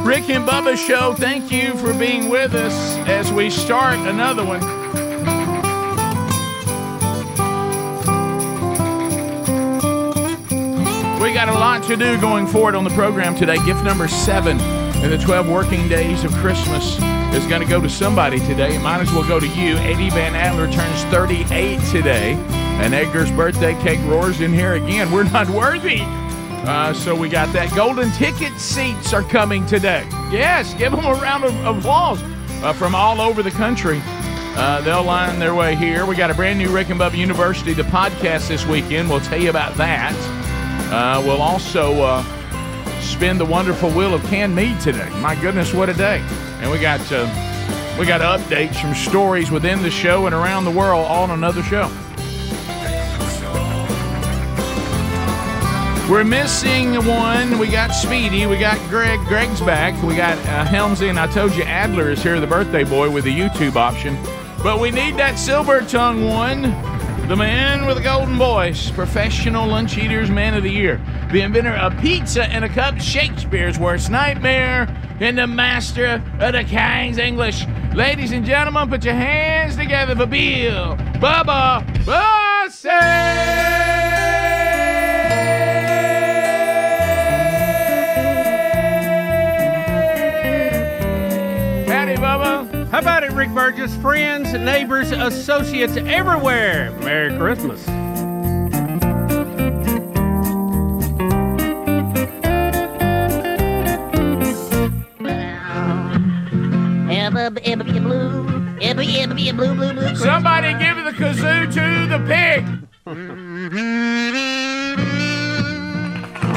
Rick and Bubba Show, thank you for being with us as we start another one. We got a lot to do going forward on the program today. Gift number 7 in the 12 working days of Christmas is going to go to somebody today. It might as well go to you. Eddie Van Adler turns 38 today. And Edgar's birthday cake roars in here again. We're not worthy. So we got that. Golden ticket seats are coming today. Yes, give them a round of applause from all over the country. They'll line their way here. We got a brand new Rick and Bubba University, the podcast this weekend. We'll tell you about that. We'll also spin the wonderful wheel of canned meat today. My goodness, what a day. And we got updates from stories within the show and around the world on another show. We're missing one. We got Speedy. We got Greg. Greg's back. We got Helmsley, and I told you Adler is here, the birthday boy, with the YouTube option. But we need that silver tongue one, the man with a golden voice, professional lunch eaters, man of the year, the inventor of pizza and a cup, Shakespeare's worst nightmare, and the master of the King's English. Ladies and gentlemen, put your hands together for Bill Bubba Bussey. How about it, Rick Burgess? Friends, neighbors, associates everywhere. Merry Christmas. Somebody give the kazoo to the pig.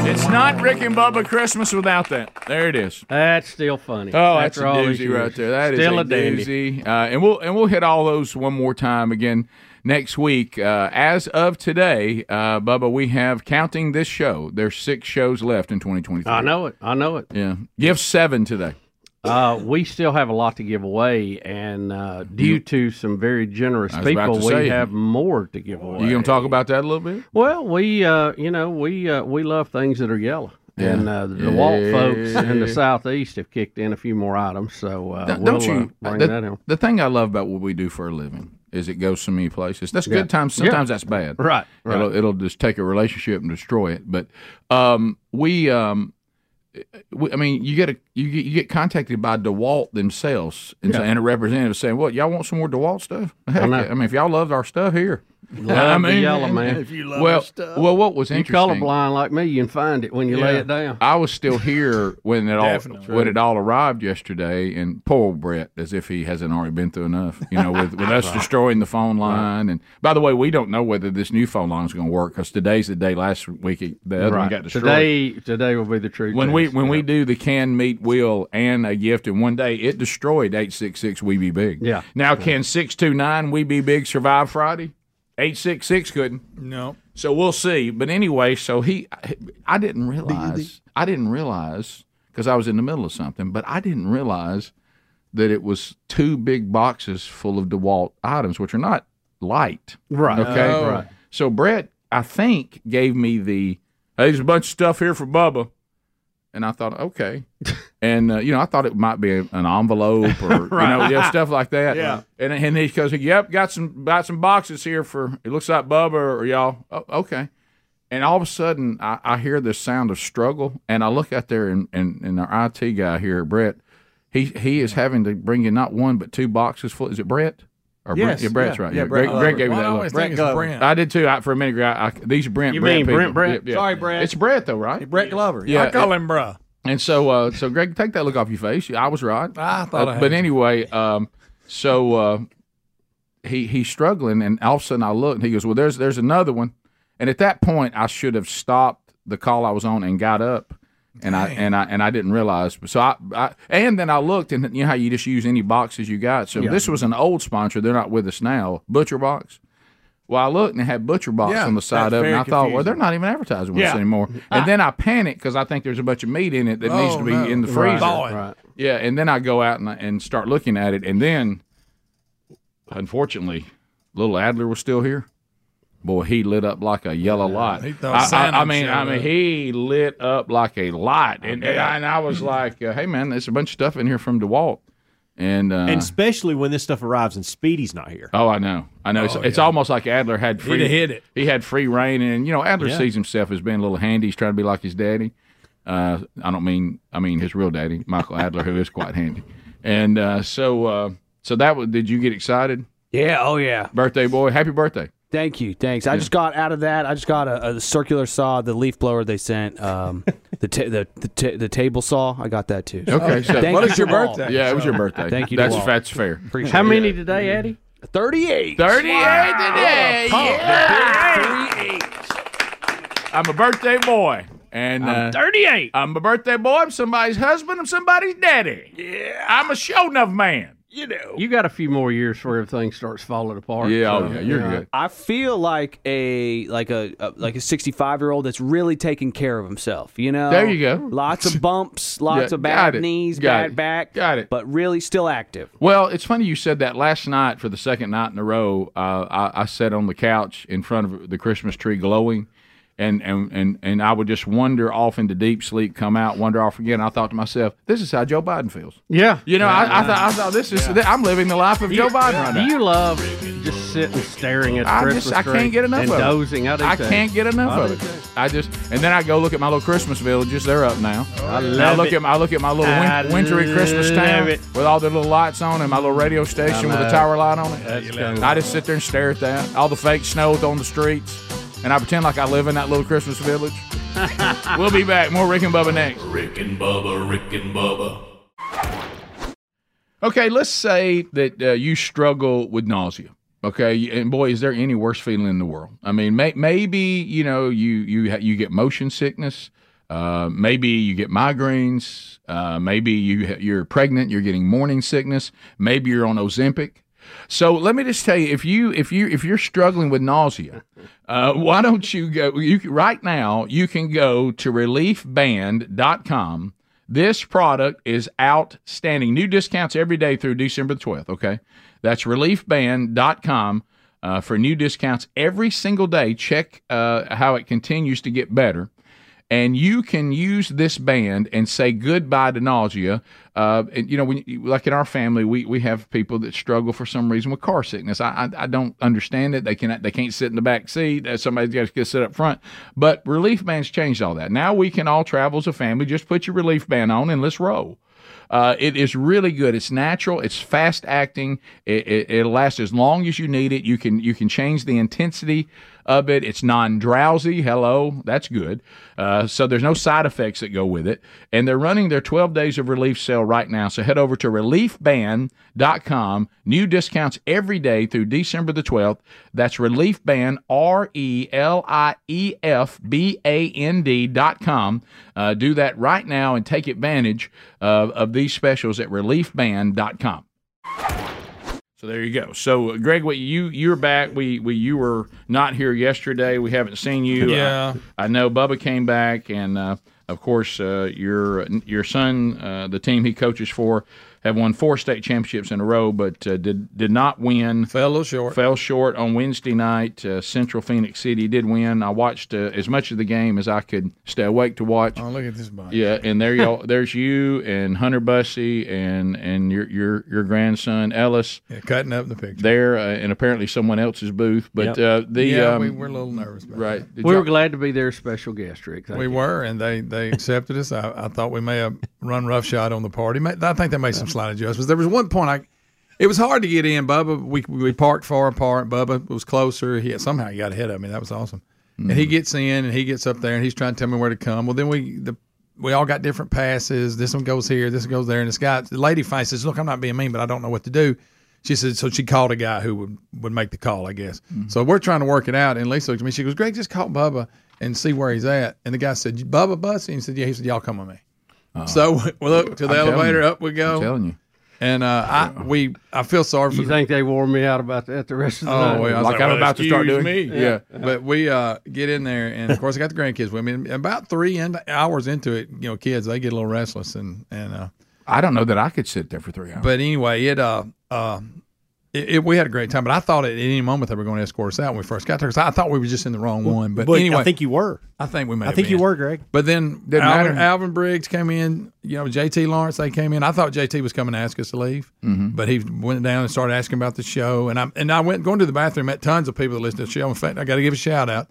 It's not Rick and Bubba Christmas without that. There it is. That's still funny. Oh, that's a doozy right there. That is a doozy. And we'll hit all those one more time again next week. As of today, Bubba, we have, counting this show, there's 6 shows left in 2023. I know it. Yeah. Gift 7 today. We still have a lot to give away, and due to some very generous people, we have more to give away. You gonna talk about that a little bit? Well, we love things that are yellow. Yeah. And the DeWalt folks in the Southeast have kicked in a few more items, so we'll bring that in. The thing I love about what we do for a living is it goes so many places. That's good times. Sometimes that's bad. Right. It'll just take a relationship and destroy it. But you get contacted by DeWalt themselves, and a representative saying, "Well, y'all want some more DeWalt stuff? Heck, if y'all loved our stuff here." Yellow, man. If you love stuff. Well, what was interesting? You colorblind like me, you can find it when you lay it down. I was still here when it all arrived yesterday, and poor Brett, as if he hasn't already been through enough. With us destroying the phone line, and by the way, we don't know whether this new phone line is going to work because today's the day. Last week the other one got destroyed. Today will be the true when test. When we do the canned meat wheel and a gift in one day, it destroyed 866 We Be Big. Yeah. Now can 629 We Be Big survive Friday? 866 couldn't. No. So we'll see. But anyway, so I didn't realize because I was in the middle of something, but I didn't realize that it was 2 big boxes full of DeWalt items, which are not light. Right. Okay. Right. So Brett, I think, gave me there's a bunch of stuff here for Bubba. And I thought, okay. And, I thought it might be an envelope or, stuff like that. Yeah. And he goes, yep, got some boxes here for, it looks like Bubba or y'all. Oh, okay. And all of a sudden, I hear this sound of struggle. And I look out there, and our IT guy here, Brett, he is having to bring in not one but 2 boxes full. Is it Brett? Or yes, Brent, yeah, Brent's right. Yeah, Brent gave me that look. Brent. I did too. For a minute, these Brent. You mean Brent? Brent. Yeah. Sorry, Brent. It's Brent though, right? Brett Glover. Yeah, I call him Bruh. And so Greg, take that look off your face. I was right. I thought. I had. But anyway, he's struggling, and all of a sudden I look, and he goes, "Well, there's another one." And at that point, I should have stopped the call I was on and got up and I didn't realize. So I and then I looked, and you know how you just use any boxes you got. So this was an old sponsor; they're not with us now. Butcher Box. Well, I looked and it had Butcher Box on the side of it, and I thought, well, they're not even advertising with us anymore. And then I panicked because I think there's a bunch of meat in it that needs to be in the freezer. Right. Yeah, and then I go out and start looking at it, and then, unfortunately, little Adler was still here. Boy, he lit up like a yellow light. I mean, he lit up like a light, and I was like, hey, man, there's a bunch of stuff in here from DeWalt. And especially when this stuff arrives and Speedy's not here. Oh, I know. Oh, it's almost like Adler had free. He'd hit it. He had free reign, and you know Adler sees himself as being a little handy. He's trying to be like his daddy. I mean his real daddy, Michael Adler, who is quite handy. And so that was. Did you get excited? Yeah. Oh yeah. Birthday boy, happy birthday. Thank you. Thanks. I just got out of that. I just got a circular saw, the leaf blower they sent, the table saw. I got that too. So. Okay. So thank you. Was your birthday? Yeah, it was your birthday. Thank you. That's fair. Appreciate How many today, Eddie? 38. 38 today. Yeah. 38. I'm a birthday boy. And I'm 38. I'm a birthday boy. I'm somebody's husband. I'm somebody's daddy. Yeah. I'm a show enough man. You know, you got a few more years before everything starts falling apart. Yeah, so, you're good. I feel like a 65-year-old that's really taking care of himself. You know, there you go. Lots of bumps, lots of bad knees, bad back, but really still active. Well, it's funny you said that. Last night, for the second night in a row, I sat on the couch in front of the Christmas tree, glowing, and I would just wander off into deep sleep, come out, wander off again. I thought to myself, this is how Joe Biden feels. Yeah. You know, I thought this is, I'm living the life of Joe Biden right now. You love just sitting staring at the Christmas tree. I can't get enough of it. And dozing. I can't get enough of it. And then I go look at my little Christmas villages. They're up now. I love it. I look at my little wintry Christmas town with all the little lights on and my little radio station with the tower light on it. I just sit there and stare at that. All the fake snow on the streets. And I pretend like I live in that little Christmas village. We'll be back. More Rick and Bubba next. Rick and Bubba, Rick and Bubba. Okay, let's say that you struggle with nausea. Okay, and boy, is there any worse feeling in the world? I mean, maybe you know you get motion sickness. Maybe you get migraines. Maybe you're pregnant. You're getting morning sickness. Maybe you're on Ozempic. So let me just tell you, if you're struggling with nausea, why don't you go? Right now, you can go to reliefband.com. This product is outstanding. New discounts every day through December the 12th. Okay, that's reliefband.com for new discounts every single day. Check how it continues to get better. And you can use this band and say goodbye to nausea. And you know, like in our family, we have people that struggle for some reason with car sickness. I don't understand it. They can't sit in the back seat. Somebody's got to sit up front. But Relief Band's changed all that. Now we can all travel as a family. Just put your Relief Band on and let's roll. It is really good. It's natural. It's fast acting. It'll last as long as you need it. You can change the intensity of it. It's non-drowsy. Hello, that's good. So there's no side effects that go with it. And they're running their 12 days of relief sale right now. So head over to reliefband.com. New discounts every day through December the 12th. That's reliefband, reliefband.com. Do that right now and take advantage of these specials at reliefband.com. So there you go. So Greg, you're back. You were not here yesterday. We haven't seen you. Yeah, I know. Bubba came back, and of course, your son, the team he coaches for, have won 4 state championships in a row, but did not win. Fell short on Wednesday night. Central Phoenix City did win. I watched as much of the game as I could stay awake to watch. Oh, look at this body! Yeah, and there's you and Hunter Bussey and your grandson Ellis. Yeah, cutting up the picture there, and apparently someone else's booth. But we were a little nervous about that. We were glad to be their special guest, Rick. We were, and they accepted us. I thought we may have run roughshod on the party. I think they made some slight adjustments. There was one point it was hard to get in, Bubba. We parked far apart. Bubba was closer. Somehow he got ahead of me. That was awesome. Mm-hmm. And he gets in, and he gets up there, and he's trying to tell me where to come. Well, then we all got different passes. This one goes here, this one goes there. And the lady finally says, look, I'm not being mean, but I don't know what to do. She said, so she called a guy who would make the call, I guess. Mm-hmm. So we're trying to work it out, and Lisa looked at me. She goes, Greg, just call Bubba. and see where he's at. And the guy said, Bubba Bussey? And he said, yeah. He said, y'all come with me. So we look to the elevator. Up we go. I'm telling you. And I feel sorry for you. Think they wore me out about that the rest of the night? Well, I was like, I'm about to start doing me. Yeah. But we get in there, and of course I got the grandkids with me. And about 3 hours into it, you know, kids, they get a little restless, and I don't know that I could sit there for 3 hours. But anyway, we had a great time. But I thought at any moment they were going to escort us out when we first got there, because I thought we were just in the wrong one. But anyway, I think you were. I think we might. I think you were, Greg. But then Alvin Briggs came in. You know, JT Lawrence, they came in. I thought JT was coming to ask us to leave, but he went down and started asking about the show. And I went going to the bathroom. Met tons of people that listened to the show. In fact, I got to give a shout out.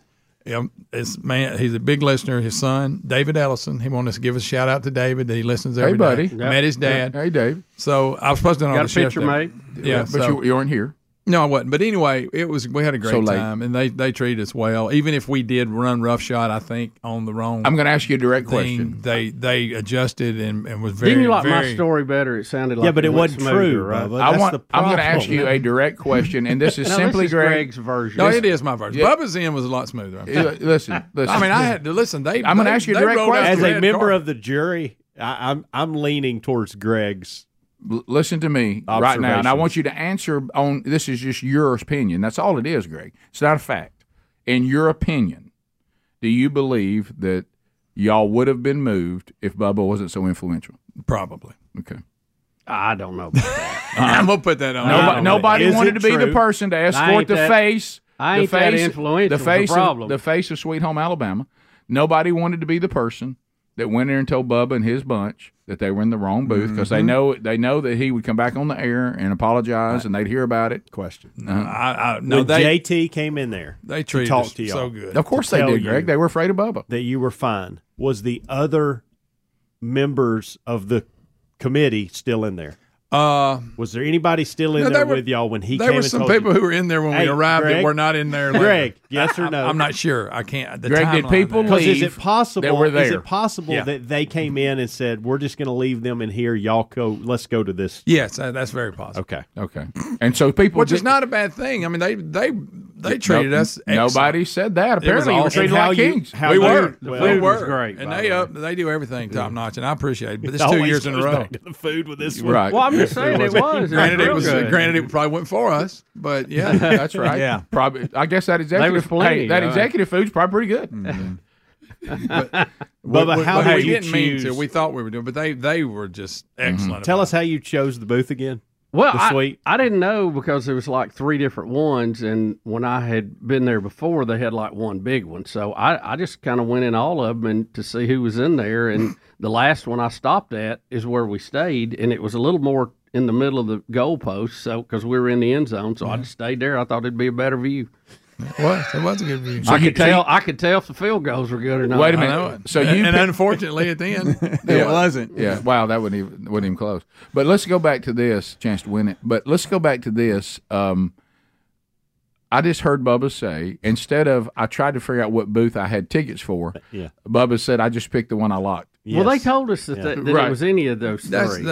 This man, he's a big listener. His son, David Ellison, he wanted us to give a shout out to David that he listens every day. Hey, buddy. Yep. Met his dad. Hey, Dave. So I was supposed to know the show. Got a picture, mate. Yeah, but you weren't here. No, I wasn't. But anyway, we had a great time, and they treated us well. Even if we did run roughshod, I think on the wrong. I'm going to ask you a direct question. They adjusted and was very. Didn't you like my story better? It sounded like but it wasn't true, right? I'm going to ask you a direct question, and this is simply Greg's version. No, it is my version. Yeah. Bubba's end was a lot smoother. Listen. I mean, I had to listen. I'm going to ask you a direct question. As a member of the jury, I'm leaning towards Greg's. Listen to me right now, and I want you to answer on this. Is just your opinion. That's all it is, Greg. It's not a fact. In your opinion, do you believe that y'all would have been moved if Bubba wasn't so influential? Probably. Okay. I don't know about that. I'm going to put that on. Nobody wanted to be the person to escort the face of Sweet Home Alabama. Nobody wanted to be the person that went in and told Bubba and his bunch that they were in the wrong booth, because they know that he would come back on the air and apologize, and they'd hear about it. Question. JT came in there, they treated to talk to y'all so good. Of course they did, Greg. They were afraid of Bubba. That you were fine. Was the other members of the committee still in there? Was there anybody still in there with y'all when he came? There were some people who were in there when we arrived that were not in there later. Greg, yes or no? I'm not sure. I can't. Greg, did people leave? Because is it possible that they came in and said, "We're just going to leave them in here. Y'all go. Let's go to this." Yes, that's very possible. Okay. And so people, which is not a bad thing. I mean, they treated us. Excellent. Nobody said that. Apparently, we were treated like kings. We were. We were great. And they do everything top notch, and I appreciate it. But it's 2 years in a row. The food with this one, right? Saying it was. Granted, it probably went for us, but yeah, that's right. Yeah, probably. I guess that executive executive food's probably pretty good. Mm-hmm. But how did you choose? Mean to. We thought we were doing, but they were just excellent. Mm-hmm. Tell us how you chose the booth again. Well, I didn't know, because there was like 3 different ones, and when I had been there before, they had like one big one. So I just kind of went in all of them and to see who was in there, and the last one I stopped at is where we stayed, and it was a little more in the middle of the goalpost, so because we were in the end zone, so I just stayed there. I thought it'd be a better view. It was a good view. So I could tell if the field goals were good or not. Wait a minute. So unfortunately at the end, it wasn't. Yeah. Wow, that wasn't even close. But let's go back to this chance to win it. But let's go back to this. I just heard Bubba say, instead of I tried to figure out what booth I had tickets for. Yeah. Bubba said I just picked the one I locked. Yes. Well, they told us that it was any of those 3.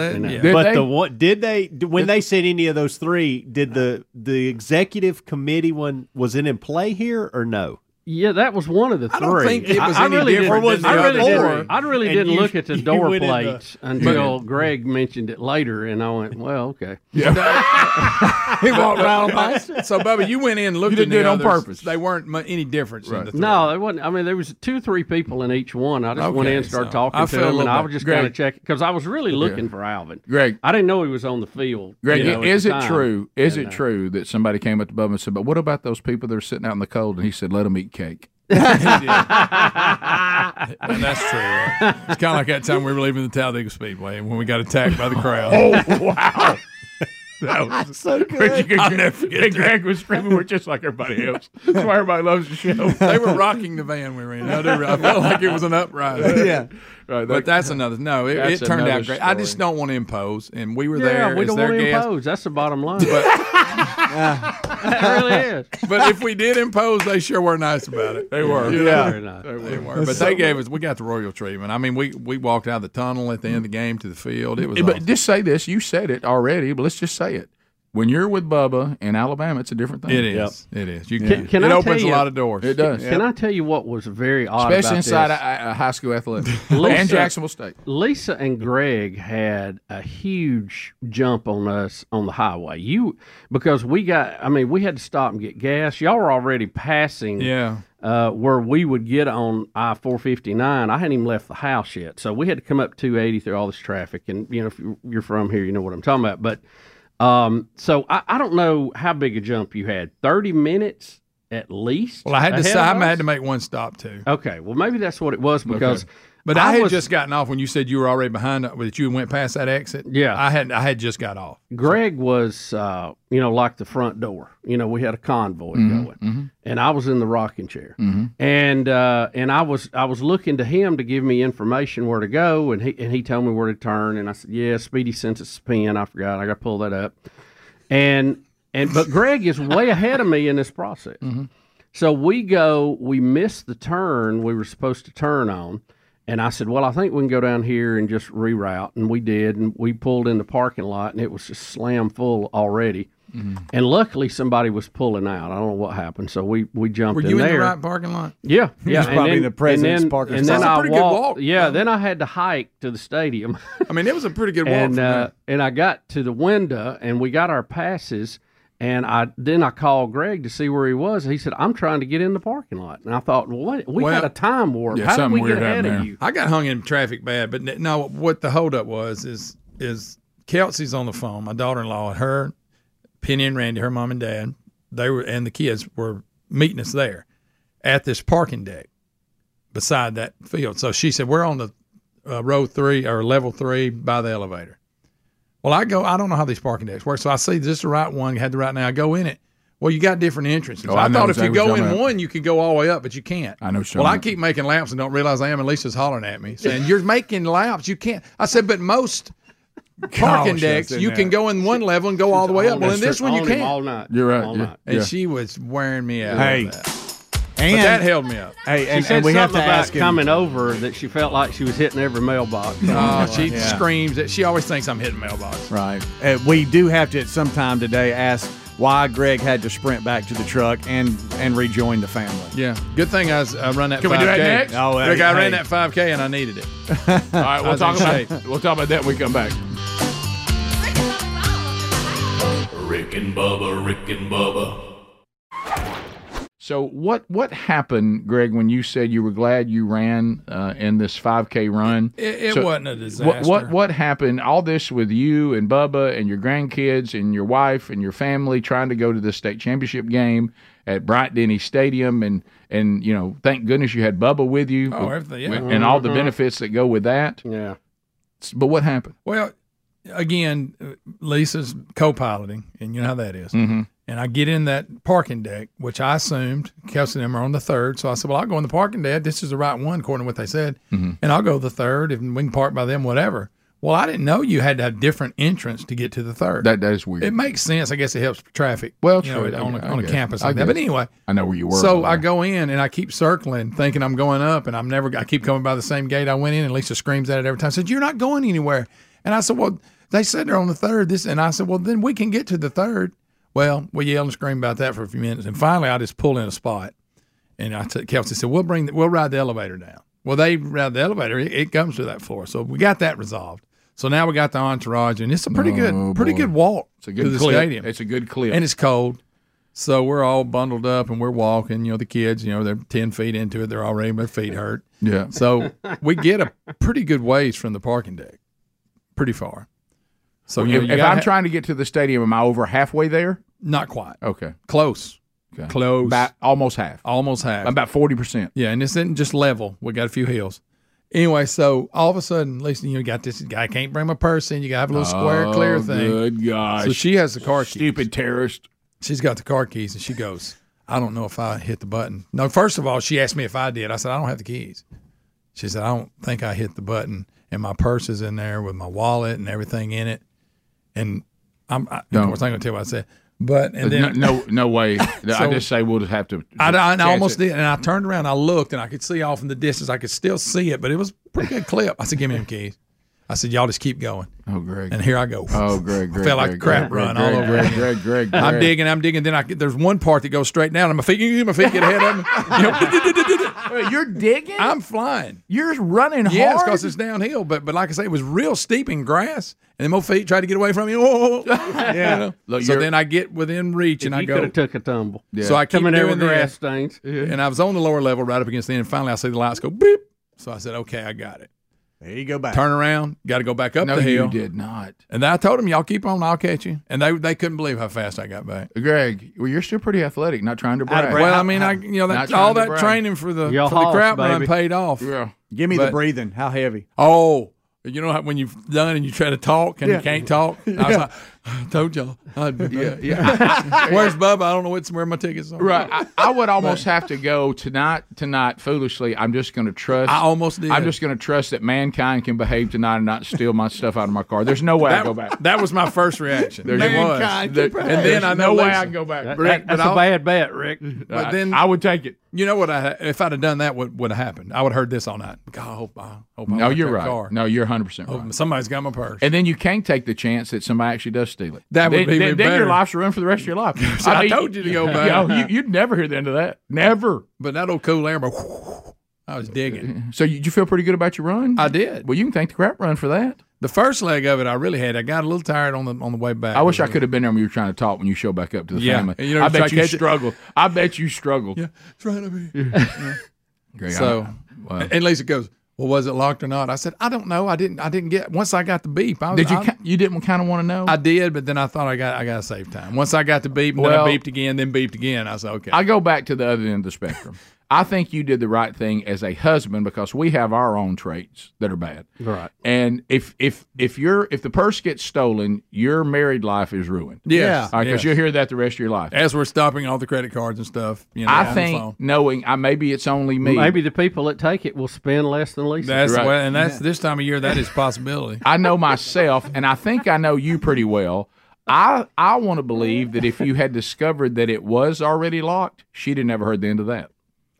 When they said any of those 3, did the executive committee one was it in play here or no? Yeah, that was one of the 3. I don't think it was any different. I really didn't look at the door plates until Greg mentioned it later, and I went, well, okay. Yeah. He walked around by us. So, Bubba, you went in and looked at the others. You did it on purpose. They weren't any different in the 3. No, they wasn't. I mean, there was 2 or 3 people in each one. I just went in and started talking to him, and I was just kind of checking, because I was really looking for Alvin. Greg. I didn't know he was on the field. Greg, is it true that somebody came up to Bubba and said, but what about those people that are sitting out in the cold? And he said, let them eat cake. That's true. Right? It's kind of like that time we were leaving the Talladega Speedway and when we got attacked by the crowd. Oh, wow. That was so good. Greg was screaming, we're just like everybody else. That's why everybody loves the show. They were rocking the van we were in. I felt like it was an uprising. Yeah. Right, but that's another. No, it turned out great. Story. I just don't want to impose, and we were there. Yeah, we don't want to impose. That's the bottom line. But, that really is. But if we did impose, they sure were nice about it. They were. Yeah. They were. But they gave us. We got the royal treatment. I mean, we walked out of the tunnel at the end of the game to the field. It was. But awesome. Just say this. You said it already, but let's just say it. When you're with Bubba in Alabama, it's a different thing. It is. Yep. It is. You can it opens a lot of doors. It does. Can I tell you what was very odd especially about inside this? A high school athletics and Jacksonville State. Lisa and Greg had a huge jump on us on the highway. Because we got, I mean, we had to stop and get gas. Y'all were already passing. Yeah. Where we would get on I-459. I hadn't even left the house yet. So we had to come up 280 through all this traffic. And, you know, if you're from here, you know what I'm talking about. But, so I don't know how big a jump you had. 30 minutes at least. Well, I had to make one stop too. Okay. Well, maybe that's what it was because but I had just gotten off when you said you were already behind that you went past that exit. Yeah. I had just got off. Greg was you know, like the front door. You know, we had a convoy going. Mm-hmm. And I was in the rocking chair. Mm-hmm. And I was looking to him to give me information where to go, and he told me where to turn, and I said, yeah, Speedy sent us a pin. I forgot. I got to pull that up. But Greg is way ahead of me in this process. Mm-hmm. So we missed the turn we were supposed to turn on. And I said, well, I think we can go down here and just reroute. And we did. And we pulled in the parking lot, and it was just slam full already. Mm-hmm. And luckily, somebody was pulling out. I don't know what happened. So we jumped in there. Were you in the right parking lot? Yeah. Yeah. It was probably the president's parking lot. And then I walked. Yeah. Then I had to hike to the stadium. I mean, it was a pretty good walk. And I got to the window, and we got our passes. And I called Greg to see where he was. He said, I'm trying to get in the parking lot. And I thought, we had a time warp. Yeah, how did we get ahead of you? I got hung in traffic bad. But no, what the holdup was is Kelsey's on the phone, my daughter-in-law, and her, Penny and Randy, her mom and dad, and the kids were meeting us there at this parking deck beside that field. So she said, we're on the row 3 or level 3 by the elevator. Well, I don't know how these parking decks work, so I see this is the right one, had the right name. I go in it. Well, you got different entrances. Oh, I thought if you go in one, you could go all the way up, but you can't. I know. Well, I keep making laps and don't realize I am, and Lisa's hollering at me, saying, you're making laps. You can't. I said, but most parking decks, you can go in one level and go all the way up. Well, in this one, you can't. All night. You're right. All night. And she was wearing me out. Hey. But that held me up. Hey, she said we something about coming over that she felt like she was hitting every mailbox. Oh, she screams that she always thinks I'm hitting mailbox. Right. We do have to at some time today ask why Greg had to sprint back to the truck and rejoin the family. Yeah. Good thing I run that 5K. Can we do that next? Oh, Greg, I ran that 5K and I needed it. All right, we'll talk about that when we come back. Rick and Bubba, Rick and Bubba. So what happened, Greg, when you said you were glad you ran in this 5K run? It wasn't a disaster. What happened? All this with you and Bubba and your grandkids and your wife and your family trying to go to the state championship game at Bright Denny Stadium, and you know, thank goodness you had Bubba with you and all the benefits that go with that. Yeah. But what happened? Well, again, Lisa's co-piloting, and you know how that is. Mm-hmm. And I get in that parking deck, which I assumed Kelsey and them are on the 3rd. So I said, well, I'll go in the parking deck. This is the right one, according to what they said. Mm-hmm. And I'll go the 3rd, and we can park by them, whatever. Well, I didn't know you had to have different entrance to get to the 3rd. That is weird. It makes sense. I guess it helps traffic. Well, you know, on a campus like that. But anyway. I know where you were. So I go in, and I keep circling, thinking I'm going up, and I keep coming by the same gate I went in, and Lisa screams at it every time. I said, you're not going anywhere. And I said, well, they said they're on the 3rd. And I said, well, then we can get to the 3rd. Well, we yelled and screamed about that for a few minutes, and finally I just pulled in a spot, and Kelsey said, we'll ride the elevator down. Well, they ride the elevator. It comes to that floor, so we got that resolved. So now we got the entourage, and it's a pretty good walk to the stadium. It's a good clip. And it's cold, so we're all bundled up, and we're walking. You know, the kids, you know, they're 10 feet into it. They're already, their feet hurt. Yeah. So we get a pretty good ways from the parking deck, pretty far. So you know, if I'm trying to get to the stadium, am I over halfway there? Not quite. Okay. Close. Okay. Close. About almost half. Almost half. About 40%. Yeah, and this isn't just level. We got a few hills. Anyway, so all of a sudden, Lisa, you got this guy can't bring my purse in. You got to have a little square clear thing. Good gosh. So she has the car keys. Stupid terrorist. She's got the car keys, and she goes, I don't know if I hit the button. No, first of all, she asked me if I did. I said, I don't have the keys. She said, I don't think I hit the button, and my purse is in there with my wallet and everything in it. And of course, I'm going to tell you what I said. But and then no way. So I just say we'll just have to. I almost did, and I turned around, I looked, and I could see off in the distance. I could still see it, but it was a pretty good clip. I said, "Give me them keys." I said, y'all just keep going. Oh, Greg. And here I go. Oh, Greg, Greg. I felt like a crap run all over again. Greg. I'm digging. Then there's one part that goes straight down. And my feet get ahead of me. You're digging? I'm flying. You're running hard? Yes, because it's downhill. But like I say, it was real steep in grass. And then my feet tried to get away from me. Oh, yeah. You know? Look, so then I get within reach and I go. You could have took a tumble. Yeah. So I keep doing the grass stains. Yeah. And I was on the lower level right up against the end. And finally I see the lights go beep. So I said, okay, I got it. There you go back. Turn around. Got to go back up the hill. No, you did not. And I told them, y'all keep on. I'll catch you. And they couldn't believe how fast I got back. Greg, well, you're still pretty athletic. Not trying to brag. Well, I mean, all that training for the crap run paid off. Yeah. Give me the breathing. How heavy? Oh, you know when you've done and you try to talk and you can't talk. Yeah. I was like, I told y'all. Yeah. Where's Bubba? I don't know where my tickets are. Right. I would almost have to go tonight. Foolishly, I'm just going to trust. I almost did. I'm just going to trust that mankind can behave tonight and not steal my stuff out of my car. There's no way I go back. That was my first reaction. I can go back. That's a bad bet, Rick. But then I would take it. You know what? If I'd have done that, what would have happened? I would have heard this all night. God, I hope. No, you're right. Car. No, you're 100% right. Somebody's got my purse. And then you can't take the chance that somebody actually does steal it. That would be better. Then your life's ruined for the rest of your life. So I told you to go back. You'd never hear the end of that. Never. But that old cool air, I was digging. So did you feel pretty good about your run? I did. Well, you can thank the crap run for that. The first leg of it, I really had. I got a little tired on the way back. I wish I could have been there when you were trying to talk when you show back up to the family. You know, I bet you struggled. Yeah, trying to be. Yeah. Great. So, and Lisa goes, "Well, was it locked or not?" I said, "I don't know. I didn't get. Once I got the beep, you didn't kind of want to know. I did, but then I thought I got to save time. Once I got the beep, then I beeped again, then beeped again. I said, okay. I go back to the other end of the spectrum. I think you did the right thing as a husband because we have our own traits that are bad. Right. And if the purse gets stolen, your married life is ruined. Yeah. Because you'll hear that the rest of your life. As we're stopping all the credit cards and stuff. You know, I think knowing, maybe it's only me. Maybe the people that take it will spend less than Lisa. That's right. Well, and that's this time of year, that is a possibility. I know myself, and I think I know you pretty well. I want to believe that if you had discovered that it was already locked, she'd have never heard the end of that.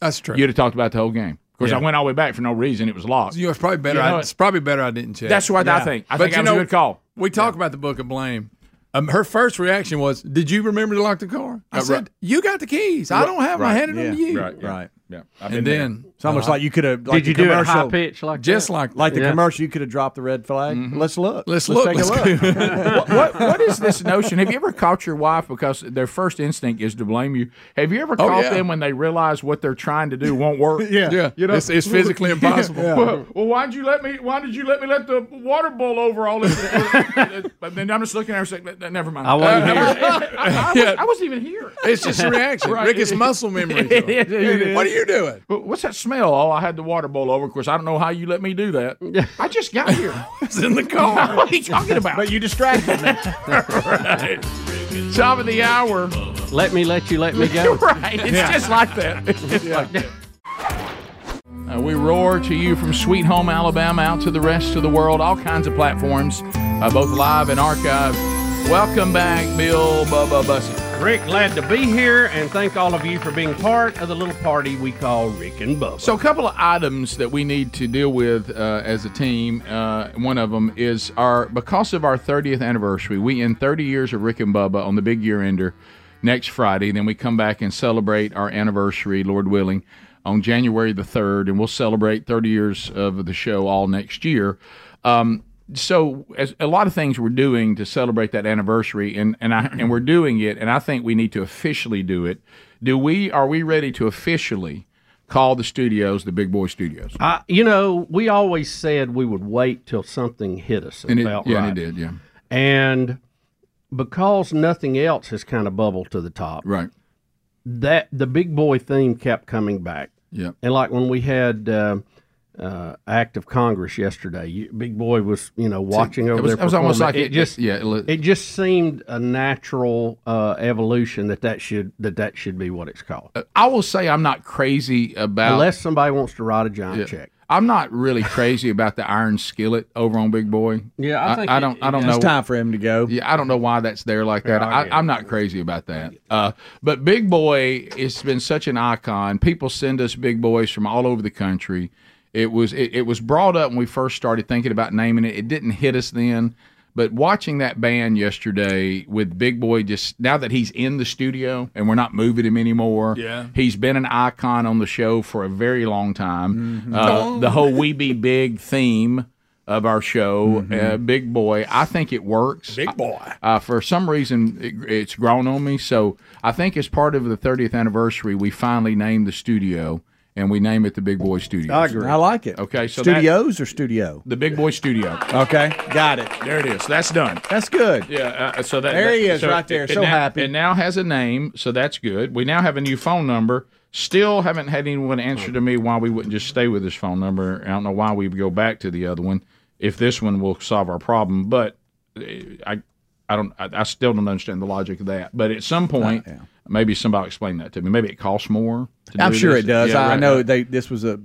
That's true. You'd have talked about the whole game. Of course, I went all the way back for no reason. It was locked. It's probably better. It's probably better I didn't check. That's what I think. I think that was a good call. We talk about the book of blame. Her first reaction was, "Did you remember to lock the car?" I said, "You got the keys. I don't have them. I handed them to you." Right. Yeah. And then it's almost like you could have. Like did you do a high pitch like just that? Like the commercial? You could have dropped the red flag. Mm-hmm. Let's take a look. What is this notion? Have you ever caught your wife because their first instinct is to blame you? Have you ever caught them when they realize what they're trying to do won't work? Yeah. You know, it's physically impossible. Yeah. Well, why did you let me let the water boil over all this? But then I'm just looking at her saying, "Never mind. I wasn't even here." It's just a reaction. Right. Rick, it's muscle memory. It is. What are you doing? What's that smell? Oh, I had the water boil over. Of course, I don't know how you let me do that. I just got here. It's in the car. What are you talking about? But you distracted me. Right. Top of the hour. Let me go. Right. It's just like that. It's just like that. We roar to you from Sweet Home, Alabama, out to the rest of the world, all kinds of platforms, both live and archived. Welcome back, Bill Bubba Bussey. Rick, glad to be here, and thank all of you for being part of the little party we call Rick and Bubba. So a couple of items that we need to deal with as a team. One of them is because of our 30th anniversary, we end 30 years of Rick and Bubba on the big year ender next Friday. Then we come back and celebrate our anniversary, Lord willing, on January the 3rd, and we'll celebrate 30 years of the show all next year. So as a lot of things we're doing to celebrate that anniversary, and we're doing it, and I think we need to officially do it. Are we ready to officially call the studios the Big Boy Studios? We always said we would wait till something hit us. And it did, yeah. And because nothing else has kind of bubbled to the top, right? That the Big Boy theme kept coming back. Yeah. And like when we had act of Congress yesterday. Big Boy was, watching over there. It was almost like it just seemed a natural evolution that should be what it's called. I will say I'm not crazy about unless somebody wants to write a giant check. I'm not really crazy about the iron skillet over on Big Boy. Yeah, I think I don't know. It's time for him to go. Yeah, I don't know why that's there like that. I'm not crazy about that. But Big Boy, it's been such an icon. People send us Big Boys from all over the country. It was brought up when we first started thinking about naming it. It didn't hit us then, but watching that band yesterday with Big Boy, just now that he's in the studio and we're not moving him anymore, yeah, he's been an icon on the show for a very long time. Mm-hmm. The whole "We Be Big" theme of our show, mm-hmm. Big Boy, I think it works. Big Boy. For some reason, it's grown on me. So I think as part of the 30th anniversary, we finally named the studio. And we name it the Big Boy Studio. I agree. I like it. Okay, so Studios or Studio? The Big Boy Studio. Okay, got it. There it is. That's done. That's good. Yeah. So there he is, right there. So happy. It now has a name, so that's good. We now have a new phone number. Still haven't had anyone answer to me why we wouldn't just stay with this phone number. I don't know why we would go back to the other one if this one will solve our problem. But I still don't understand the logic of that. But at some point. Yeah. Maybe somebody explained that to me. Maybe it costs more. I'm sure it does. Yeah, I know this was a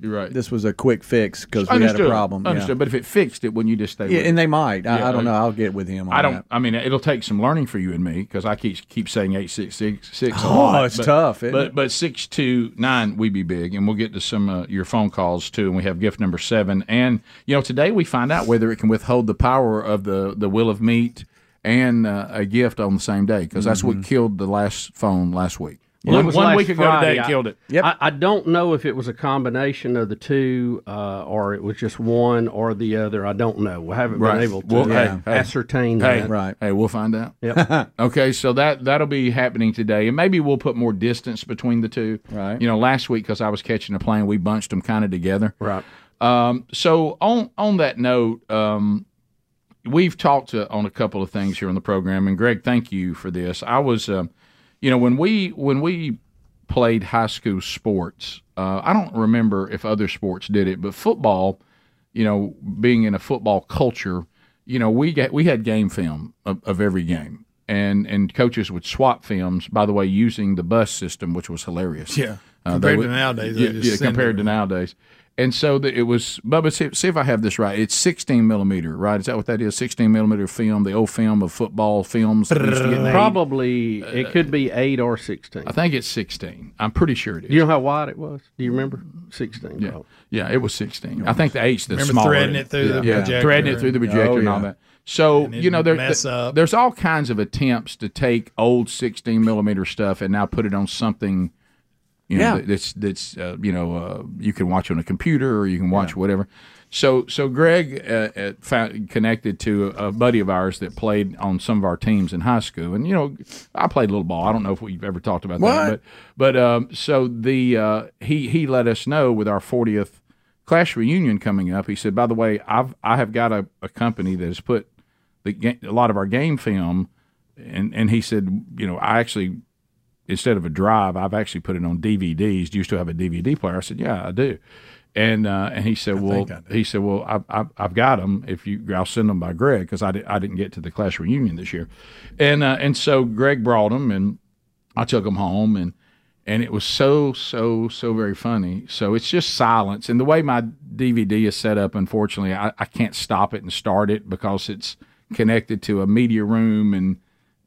quick fix because we had a problem. Understood. Yeah. But if it fixed it, wouldn't you just stay with it? And they might. Yeah, I don't know. I'll get with him on that. I mean, it'll take some learning for you and me because I keep saying 8666. Oh, it's tough. But 629, We Be Big, and we'll get to some your phone calls too. And we have gift number 7. And today we find out whether it can withhold the power of the will of meat. And a gift on the same day, because that's what killed the last phone last week. Well, one week ago today killed it. Yep. I don't know if it was a combination of the two or it was just one or the other. I don't know. We haven't been able to ascertain that. Right. Hey, we'll find out. Yep. Okay, so that'll be happening today. And maybe we'll put more distance between the two. Right. Last week, because I was catching a plane, we bunched them kind of together. Right. So on that note, we've talked on a couple of things here on the program, and Greg, thank you for this. I was, when we played high school sports, I don't remember if other sports did it, but football, being in a football culture, we had game film of every game, and coaches would swap films. By the way, using the bus system, which was hilarious. Yeah, compared to nowadays. Yeah, compared to nowadays. And so it was, Bubba, see if I have this right. It's 16 millimeter, right? Is that what that is? 16 millimeter film, the old film of football films. Probably, it could be 8 or 16. I think it's 16. I'm pretty sure it is. Do you know how wide it was? Do you remember? 16. Yeah, yeah, it was 16. I think the eight's the smaller. Remember threading it through the projector. Yeah, threading it through the projector and all that. So, there's all kinds of attempts to take old 16 millimeter stuff and now put it on something that's you can watch on a computer or you can watch whatever. So Greg connected to a buddy of ours that played on some of our teams in high school, and I played a little ball. I don't know if we've ever talked about that, but so the he let us know with our 40th class reunion coming up. He said, by the way, I have got a company that has put a lot of our game film, and he said, I actually. Instead of a drive, I've actually put it on DVDs. Do you still have a DVD player? I said, yeah, I do. And he said, well, I've got them. I'll send them by Greg because I didn't get to the class reunion this year. And so Greg brought them, and I took them home, and it was so very funny. So it's just silence. And the way my DVD is set up, unfortunately, I can't stop it and start it because it's connected to a media room and.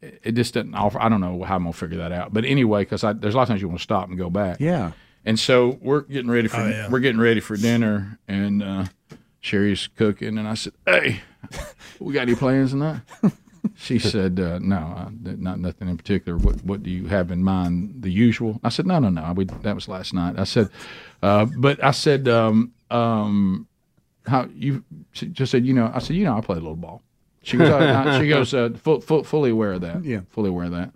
It just doesn't offer. I don't know how I'm gonna figure that out, but anyway, because there's a lot of times you want to stop and go back. Yeah, and so we're getting ready for dinner, and Sherry's cooking, and I said, "Hey, we got any plans tonight?" She said, "No, not nothing in particular. What do you have in mind? The usual?" I said, "No. That was last night." I said, how you?" She just said, I said, I play a little ball." She goes, fully aware of that. Yeah. Fully aware of that.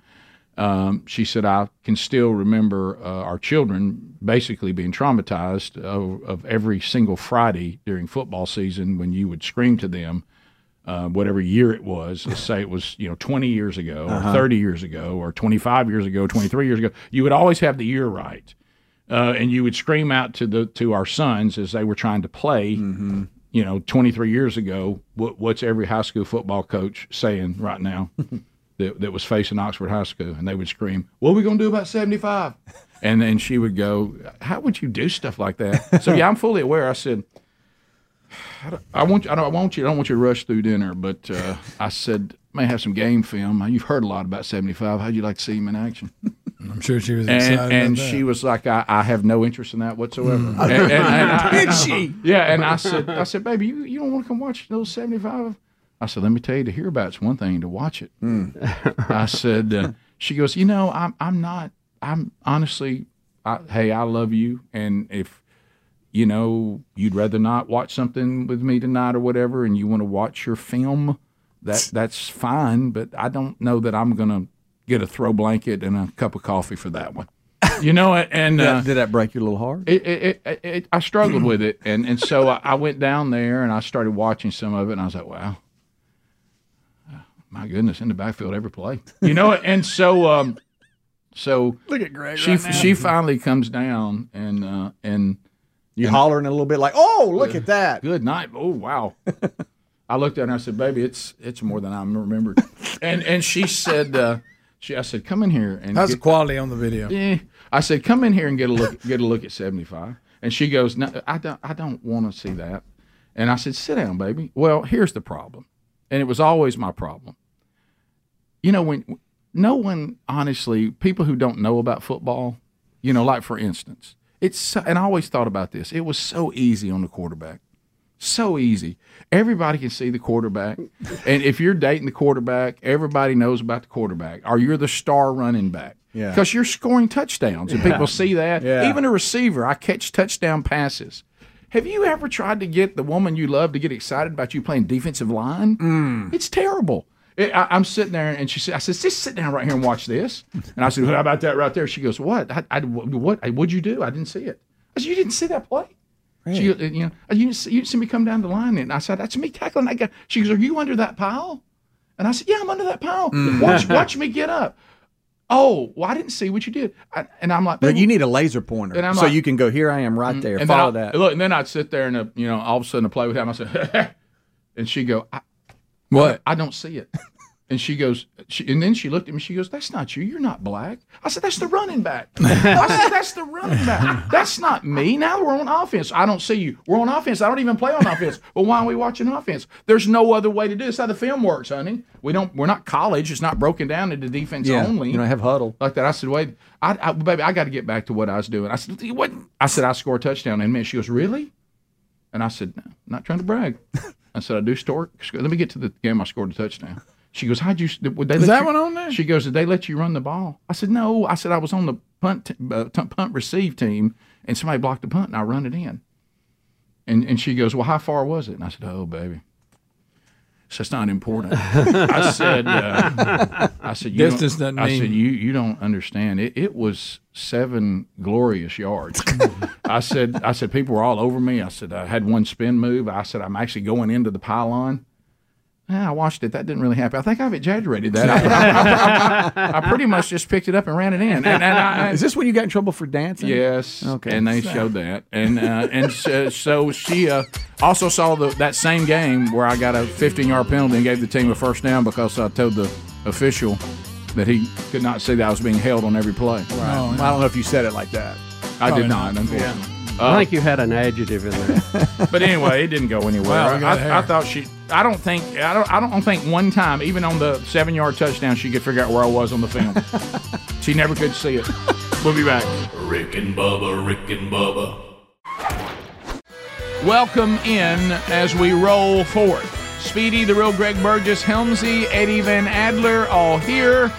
She said, I can still remember our children basically being traumatized of every single Friday during football season when you would scream to them, whatever year it was, let's say it was 20 years ago or 30 years ago or 25 years ago, 23 years ago, you would always have the year right. And you would scream out to our sons as they were trying to play. Mm-hmm. 23 years ago, what's every high school football coach saying right now that was facing Oxford High School? And they would scream, what are we going to do about 75? And then she would go, how would you do stuff like that? So, I'm fully aware. I said, I don't want you to rush through dinner, but I said, may have some game film. You've heard a lot about 75. How'd you like to see him in action? I'm sure she was excited about that. And she was like, I have no interest in that whatsoever. Did she? Yeah, and I said, baby, you don't want to come watch those 75? I said, let me tell you, to hear about it's one thing, to watch it. I said, she goes, you know, I'm honestly, hey, I love you, and if, you know, you'd rather not watch something with me tonight or whatever, and you want to watch your film, that's fine, but I don't know that I'm going to get a throw blanket and a cup of coffee for that one. You know, and did that break your little heart? I struggled with it, and so I went down there and I started watching some of it, and I was like, wow, my goodness, in the backfield every play, you know, and so so look at Greg. She finally comes down and you hollering a little bit like, oh, look at that, good night, oh wow. I looked at her and I said, baby, it's more than I remembered, and she said. I said, come in here. And how's the quality on the video? Eh. I said, come in here and get a look at 75. And she goes, no, I don't want to see that. And I said, sit down, baby. Well, here's the problem. And it was always my problem. You know, when no one, honestly, people who don't know about football, you know, like for instance, and I always thought about this. It was so easy on the quarterback. So easy. Everybody can see the quarterback. And if you're dating the quarterback, everybody knows about the quarterback. Or you're the star running back. Yeah. Because you're scoring touchdowns, and people see that. Yeah. Even a receiver, I catch touchdown passes. Have you ever tried to get the woman you love to get excited about you playing defensive line? It's terrible. I'm sitting there, and she said, I said, just sit down right here and watch this. And I said, well, how about that right there? She goes, what? What'd you do? I didn't see it. I said, you didn't see that play? Really? She, you know, you see me come down the line, and I said, that's me tackling that guy. She goes, are you under that pile? And I said, yeah, I'm under that pile. Watch me get up. Oh, well, I didn't see what you did. And I'm like, you need a laser pointer, and I'm so like, you can go, here I am right there, and follow that. Look, and then I'd sit there, and you know, all of a sudden, I play with him. I said, and she go, what? I don't see it. And she goes, and then she looked at me. She goes, that's not you. You're not black. I said, that's the running back. That's not me. Now we're on offense. I don't see you. We're on offense. I don't even play on offense. Well, why are we watching offense? There's no other way to do this. How the film works, honey. We're not college. It's not broken down into defense only. You don't have huddle like that. I said, wait, baby, I got to get back to what I was doing. I said, what? I said, I scored a touchdown in a minute. She goes, really? And I said, no, I'm not trying to brag. I said, I do score. Let me get to the game. I scored a touchdown. She goes, how'd you? Is that one on there? She goes, did they let you run the ball? I said, no. I said, I was on the punt receive team, and somebody blocked the punt, and I run it in. And she goes, well, how far was it? And I said, oh, baby. So it's not important. I said, distance doesn't mean. I said, you don't understand. It was 7 glorious yards. I said, people were all over me. I said, I had one spin move. I said, I'm actually going into the pylon. Yeah, I watched it. That didn't really happen. I think I've exaggerated that. I pretty much just picked it up and ran it in. Is this when you got in trouble for dancing? Yes. Okay. And they showed that. And so she also saw that same game where I got a 15-yard penalty and gave the team a first down because I told the official that he could not see that I was being held on every play. Right. Oh, I don't know if you said it like that. I did not, unfortunately. Yeah. I think you had an adjective in there, but anyway, it didn't go anywhere. Well, I thought she. I don't think one time, even on the 7-yard touchdown, she could figure out where I was on the film. She never could see it. We'll be back. Rick and Bubba. Rick and Bubba. Welcome in as we roll forward. Speedy, the real Greg Burgess, Helmsley, Eddie Van Adler, all here.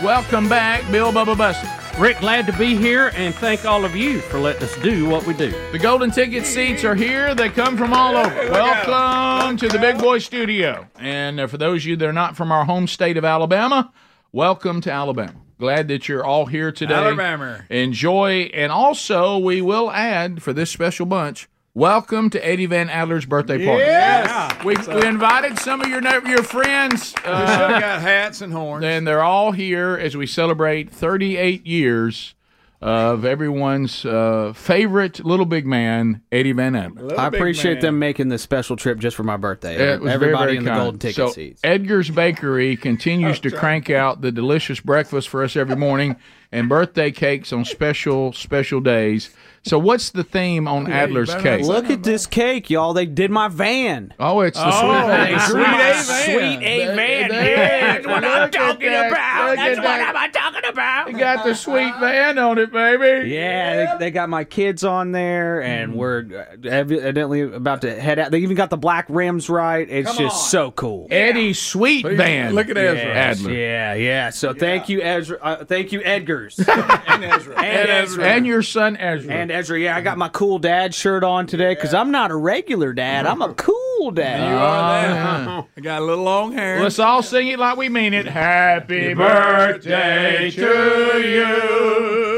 Welcome back, Bill Bubba Bussey. Rick, glad to be here, and thank all of you for letting us do what we do. The golden ticket seats are here. They come from all over. Welcome to the Big Boy Studio. And for those of you that are not from our home state of Alabama, welcome to Alabama. Glad that you're all here today. Alabama. Enjoy. And also, we will add, for this special bunch, welcome to Eddie Van Adler's birthday party. Yes. We invited some of your friends. We got hats and horns. And they're all here as we celebrate 38 years of everyone's favorite little big man, Eddie Van Adler. I appreciate them making this special trip just for my birthday. Everybody in the golden ticket seats. Edgar's Bakery continues to crank out the delicious breakfast for us every morning and birthday cakes on special, special days. So what's the theme on Adler's cake? Look at this cake, y'all. They did my van. Oh, it's the Sweet A van. Sweet A van. That's what I'm talking about. That's what I'm talking about? You got the sweet van on it, baby. Yeah, they got my kids on there, and we're evidently about to head out. They even got the black rims right. It's just so cool. Eddie's sweet van. Look at Ezra. Adler. Yeah, yeah. So thank you, Ezra. Thank you, Edgars. And Ezra. And Ezra. And your son, Ezra. And Ezra, yeah. I got my cool dad shirt on today because I'm not a regular dad. I'm a cool dad. You are that. I got a little long hair. Let's all sing it like we mean it. Happy birthday to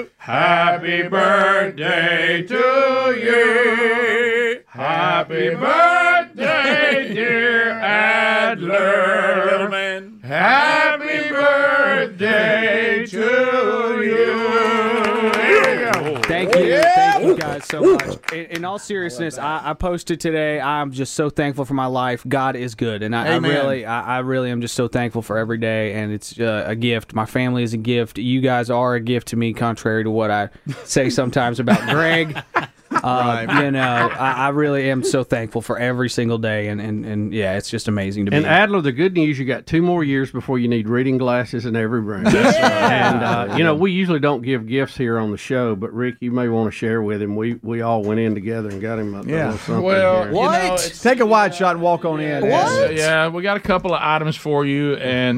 you. Happy birthday to you. Happy birthday, dear Adler. Little man. Happy birthday to you. There you go. Thank you. Thank you guys so much. In all seriousness, I posted today. I'm just so thankful for my life. God is good, and I really am just so thankful for every day. And it's a gift. My family is a gift. You guys are a gift to me, contrary to what I say sometimes about Greg. You know, I really am so thankful for every single day, and yeah, it's just amazing to be. And Adler, the good news, you got 2 more years before you need reading glasses in every room. And you know, we usually don't give gifts here on the show, but Rick, you may want to share with him. We all went in together and got him a little something. Well, you know, take a wide shot and walk on in. Yeah, we got a couple of items for you, and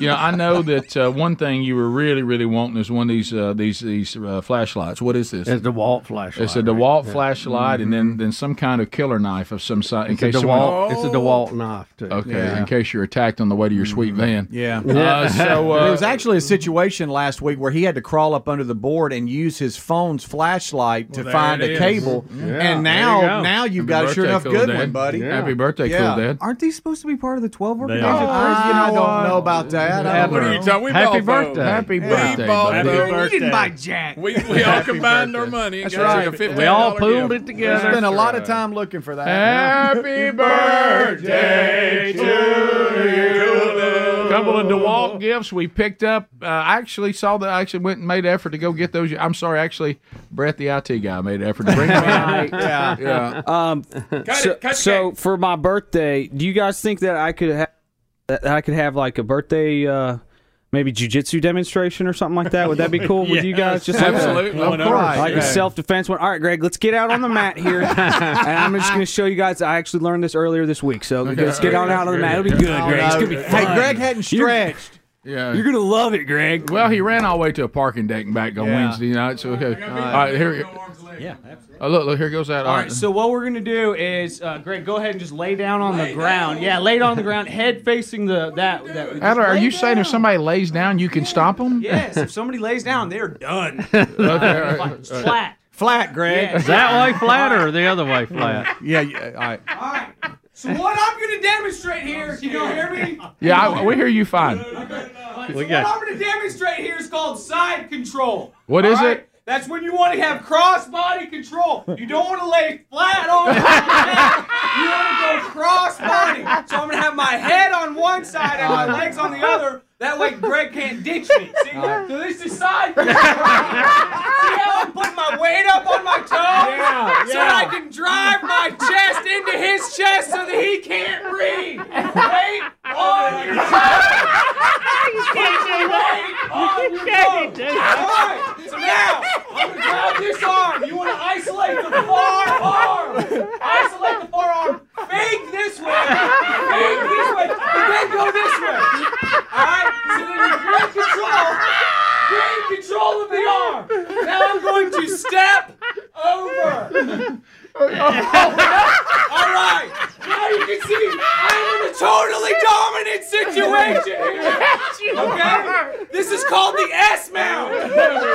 you know, I know that one thing you were really wanting is one of these flashlights. What is this? It's the DeWalt flashlight. It's a DeWalt flashlight, and then some kind of killer knife of some sort. It's a DeWalt knife, too. Okay, in case you're attacked on the way to your sweet van. Yeah. There was actually a situation last week where he had to crawl up under the board and use his phone's flashlight to find a cable. Yeah. And now you've got a sure enough good one, buddy. Yeah. Happy birthday, cool dad. Aren't these supposed to be part of the 12 working days? I don't know about that. What are you talking about? Happy birthday. Happy birthday. We didn't buy Jack. We all combined our money. That's right. We all pooled it together. There's been a lot of time looking for that. Happy birthday to you. A couple of DeWalt gifts we picked up. I actually saw that. I actually went and made an effort to go get those. I'm sorry, actually, Brett, the IT guy, made an effort to bring them out. So for my birthday, do you guys think that I could have like a birthday? Maybe jiu-jitsu demonstration or something like that. Would that be cool with you guys? Just absolutely. Like a self-defense one. All right, Greg, let's get out on the mat here. And I'm just going to show you guys. I actually learned this earlier this week. So let's get on out on the mat. It'll be good, Greg. It's going to be fun. Hey, Greg hadn't stretched. Yeah, you're gonna love it, Greg. Well, he ran all the way to a parking deck and back on Wednesday night. So okay, all right, here. Yeah, absolutely. Oh, look, here goes that. All right. So what we're gonna do is, Greg, go ahead and just lay down on the ground. Yeah, lay down on the ground, head facing that. Adler, are you saying if somebody lays down, you can stop them? Yes, if somebody lays down, they're done. Flat, Greg. Yeah. Is that way flat or the other way flat? Yeah. All right. All right. So what I'm going to demonstrate here, can y'all hear me? Yeah, we hear you fine. What I'm going to demonstrate here is called side control. What is it? That's when you want to have cross-body control. You don't want to lay flat on your back. You want to go cross-body. So I'm going to have my head on one side and my legs on the other. That way Greg can't ditch me. See? So this is side control. See how I'm putting my weight up on my toes? Yeah, so I can drive my chest into his chest so that he can't breathe. Weight on your toes. Weight on your toes. All right. So now, I'm going to grab this arm. You want to isolate the forearm. Isolate the forearm. Fake this way. Fake this way. And then go this way. All right? So then you gain control of the arm. Now I'm going to step over. All right. Now you can see I'm in a totally dominant situation here. Okay? This is called the S mount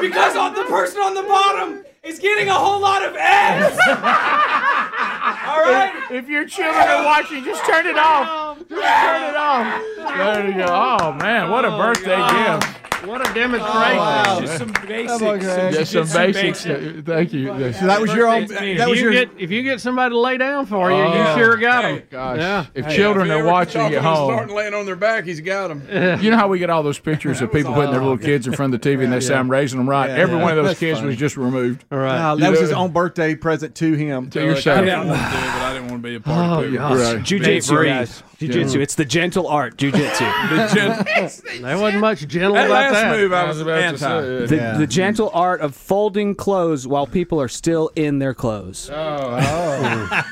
because the person on the bottom is getting a whole lot of S. All right? If your children are watching, just turn it off. Just turn it off. There you go. Oh, man, what a birthday gift. What a demonstration! Oh, wow. Just some basics. Just some basics. Thank you. So that was your own. If you get somebody to lay down for you, you sure got them. Gosh. Yeah. If children are watching at home, starting laying on their back, he's got them. You know how we get all those pictures of people putting their little kids in front of the TV, and they say I'm raising them right. Every one of those kids was just removed. All right. That was his own birthday present to him. To yourself. I didn't want to do it, but I didn't want to be a part of it. Jiu-jitsu. Jiu-jitsu. It's the gentle art, jiu-jitsu. There wasn't much gentle about that. Last move I was about to say. The gentle art of folding clothes while people are still in their clothes. Oh.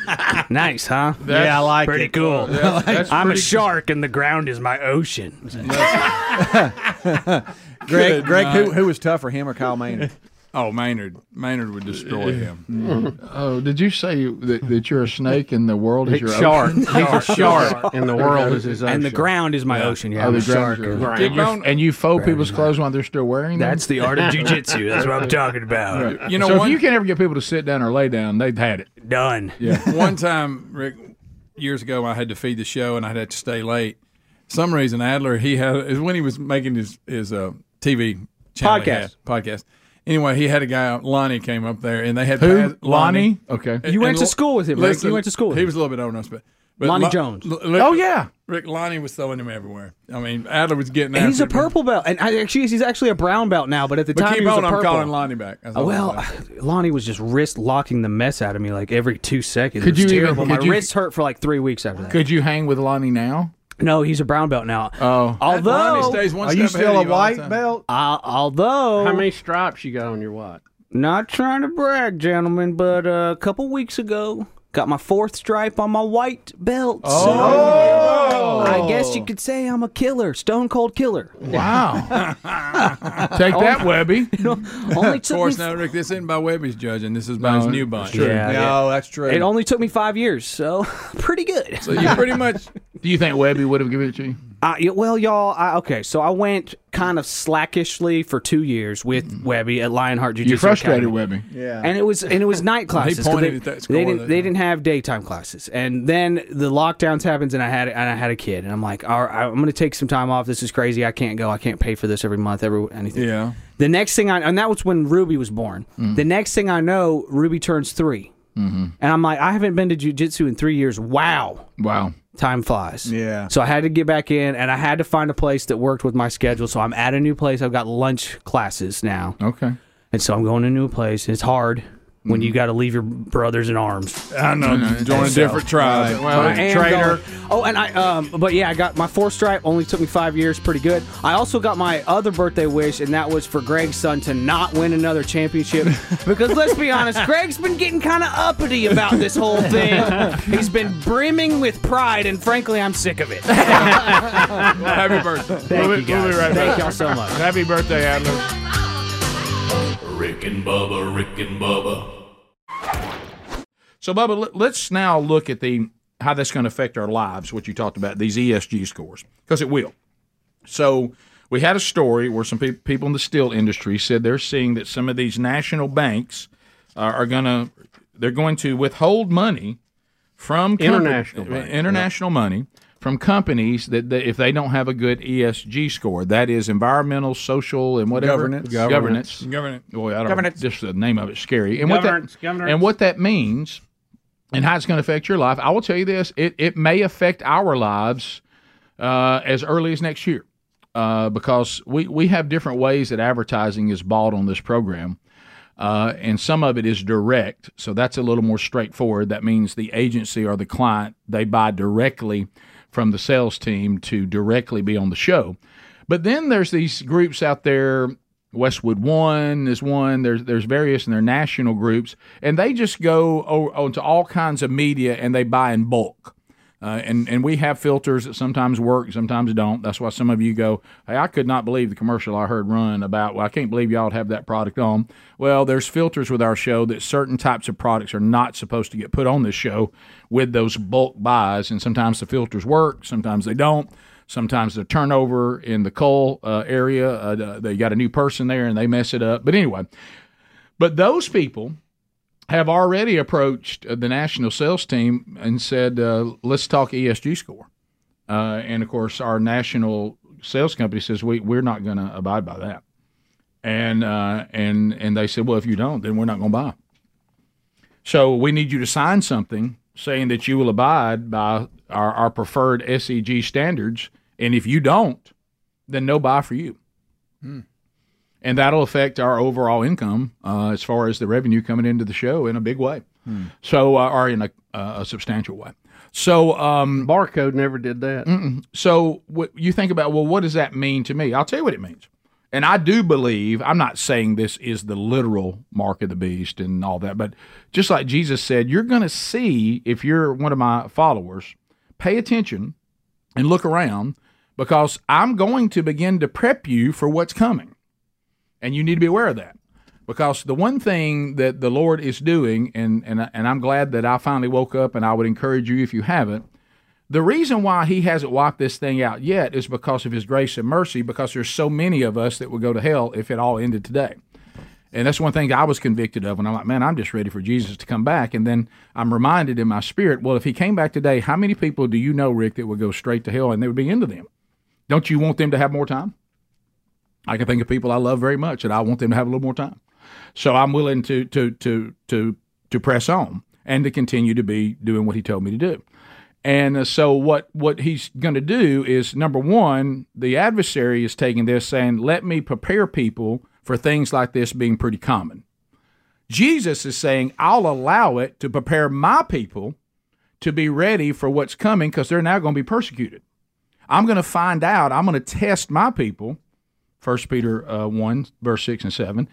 Nice, huh? Yeah, I like it. Pretty cool. I'm a shark and the ground is my ocean. Greg, who was tougher, him or Kyle Maynard? Oh, Maynard. Maynard would destroy him. Mm. Oh, did you say that you're a snake and the world is your ocean? He's a shark and the world is his ocean. And the ground is my ocean. Yeah, oh, the shark. And you fold people's clothes while they're still wearing them? That's the art of jiu-jitsu. That's what I'm talking about. Right. You know, so if you can't ever get people to sit down or lay down, they've had it. Done. Yeah. One time, Rick, years ago, I had to feed the show and I had to stay late. Some reason, Adler, when he was making his TV channel. Podcast. Anyway, he had a guy, Lonnie, came up there, and they had Lonnie. Okay, you went to school with him. Rick. You went to school with him. He was a little bit older, but Lonnie Jones. Rick, Lonnie was throwing him everywhere. I mean, Adler was getting. And he's a purple belt, and he's actually a brown belt now. But at the time, he was a purple. I'm calling Lonnie back. Lonnie was just wrist locking the mess out of me like every 2 seconds. Could it was you terrible? Even, could my you, wrists hurt for like 3 weeks after that. Could you hang with Lonnie now? No, he's a brown belt now. Oh, although stays one step. Are you still a white belt? Although, how many stripes you got on your watch? Not trying to brag, gentlemen, but a couple weeks ago, got my 4th stripe on my white belt. Oh, so I guess you could say I'm a killer, stone cold killer. Wow, take that, Webby. Only took of course, now Rick, this isn't by Webby's judging. This is by his new bunch. That's true. It only took me 5 years, so pretty good. So you pretty much. Do you think Webby would have given it to you? So I went kind of slackishly for 2 years with Webby at Lionheart Jiu-Jitsu. You frustrated Webby. Yeah. And it was night classes. They didn't have daytime classes. And then the lockdowns happens and I had a kid and I'm like, all right, I'm going to take some time off. This is crazy. I can't go. I can't pay for this every month, anything. Yeah. The next thing and that was when Ruby was born. Mm. The next thing I know, Ruby turns 3. Mm-hmm. And I'm like, I haven't been to jiu-jitsu in 3 years. Wow. Time flies. Yeah. So I had to get back in, and I had to find a place that worked with my schedule. So I'm at a new place. I've got lunch classes now. Okay. And so I'm going to a new place. It's hard when you got to leave your brothers in arms. I know. Join a different tribe. Right. Well, traitor. I got my 4th stripe. Only took me 5 years. Pretty good. I also got my other birthday wish, and that was for Greg's son to not win another championship. Because let's be honest, Greg's been getting kind of uppity about this whole thing. He's been brimming with pride, and frankly, I'm sick of it. Well, happy birthday. Thank y'all so much. Happy birthday, Adler. Rick and Bubba. So, Bubba, let's now look at how that's going to affect our lives, what you talked about, these ESG scores, because it will. So we had a story where some people in the steel industry said they're seeing that some of these national banks are going to withhold money from international money from companies that if they don't have a good ESG score, that is environmental, social, and whatever. Governance. Boy, I don't governance. Just the name of it's scary. And what that means and how it's going to affect your life, I will tell you this, it may affect our lives as early as next year because we have different ways that advertising is bought on this program, and some of it is direct, so that's a little more straightforward. That means the agency or the client, they buy directly from the sales team to directly be on the show. But then there's these groups out there, Westwood One is one, there's various, and they're national groups, and they just go onto all kinds of media and they buy in bulk. And we have filters that sometimes work, sometimes don't. That's why some of you go, hey, I could not believe the commercial I heard run about, well, I can't believe y'all have that product on. Well, there's filters with our show that certain types of products are not supposed to get put on this show with those bulk buys. And sometimes the filters work, sometimes they don't. Sometimes the turnover in the coal area, they got a new person there and they mess it up. But anyway, those people have already approached the national sales team and said, let's talk ESG score. And, of course, our national sales company says, we're not going to abide by that. And they said, well, if you don't, then we're not going to buy. So we need you to sign something saying that you will abide by our preferred SEG standards. And if you don't, then no buy for you. Hmm. And that'll affect our overall income as far as the revenue coming into the show in a big way. so are in a substantial way. So barcode never did that. So what you think about, well, what does that mean to me? I'll tell you what it means. And I do believe, I'm not saying this is the literal mark of the beast and all that, but just like Jesus said, you're going to see, if you're one of my followers, pay attention and look around, because I'm going to begin to prep you for what's coming. And you need to be aware of that, because the one thing that the Lord is doing, and I'm glad that I finally woke up, and I would encourage you if you haven't, the reason why he hasn't wiped this thing out yet is because of his grace and mercy, because there's so many of us that would go to hell if it all ended today. And that's one thing I was convicted of when I'm like, man, I'm just ready for Jesus to come back. And then I'm reminded in my spirit, well, if he came back today, how many people do you know, Rick, that would go straight to hell and they would be into them? Don't you want them to have more time? I can think of people I love very much, and I want them to have a little more time. So I'm willing to press on and to continue to be doing what he told me to do. And so what he's going to do is, number one, the adversary is taking this saying, let me prepare people for things like this being pretty common. Jesus is saying, I'll allow it to prepare my people to be ready for what's coming, because they're now going to be persecuted. I'm going to find out. I'm going to test my people. 1 Peter 1, verse 6 and 7.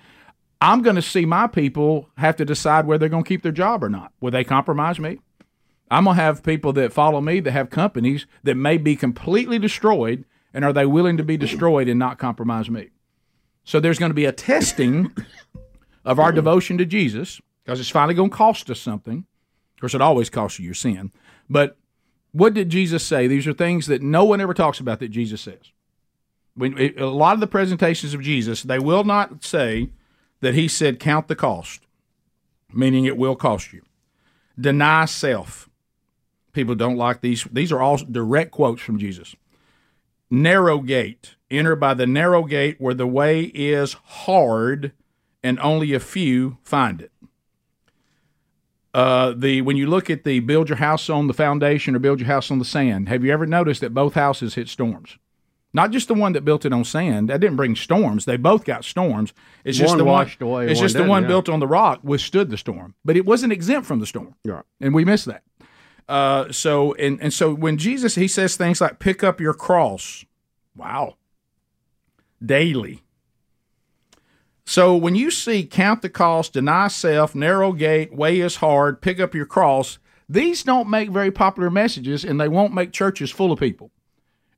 I'm going to see my people have to decide whether they're going to keep their job or not. Will they compromise me? I'm going to have people that follow me that have companies that may be completely destroyed, and are they willing to be destroyed and not compromise me? So there's going to be a testing of our devotion to Jesus, because it's finally going to cost us something. Of course, it always costs you your sin. But what did Jesus say? These are things that no one ever talks about that Jesus says. A lot of the presentations of Jesus, they will not say that he said, count the cost, meaning it will cost you. Deny self. People don't like these. These are all direct quotes from Jesus. Narrow gate. Enter by the narrow gate, where the way is hard and only a few find it. When you look at the build your house on the foundation or build your house on the sand, have you ever noticed that both houses hit storms? Not just the one that built it on sand. That didn't bring storms. They both got storms. It's just the one. It's just the one built on the rock withstood the storm, but it wasn't exempt from the storm. Yeah. And we miss that. So when Jesus, he says things like pick up your cross, wow, daily. So when you see count the cost, deny self, narrow gate, way is hard, pick up your cross, these don't make very popular messages, and they won't make churches full of people.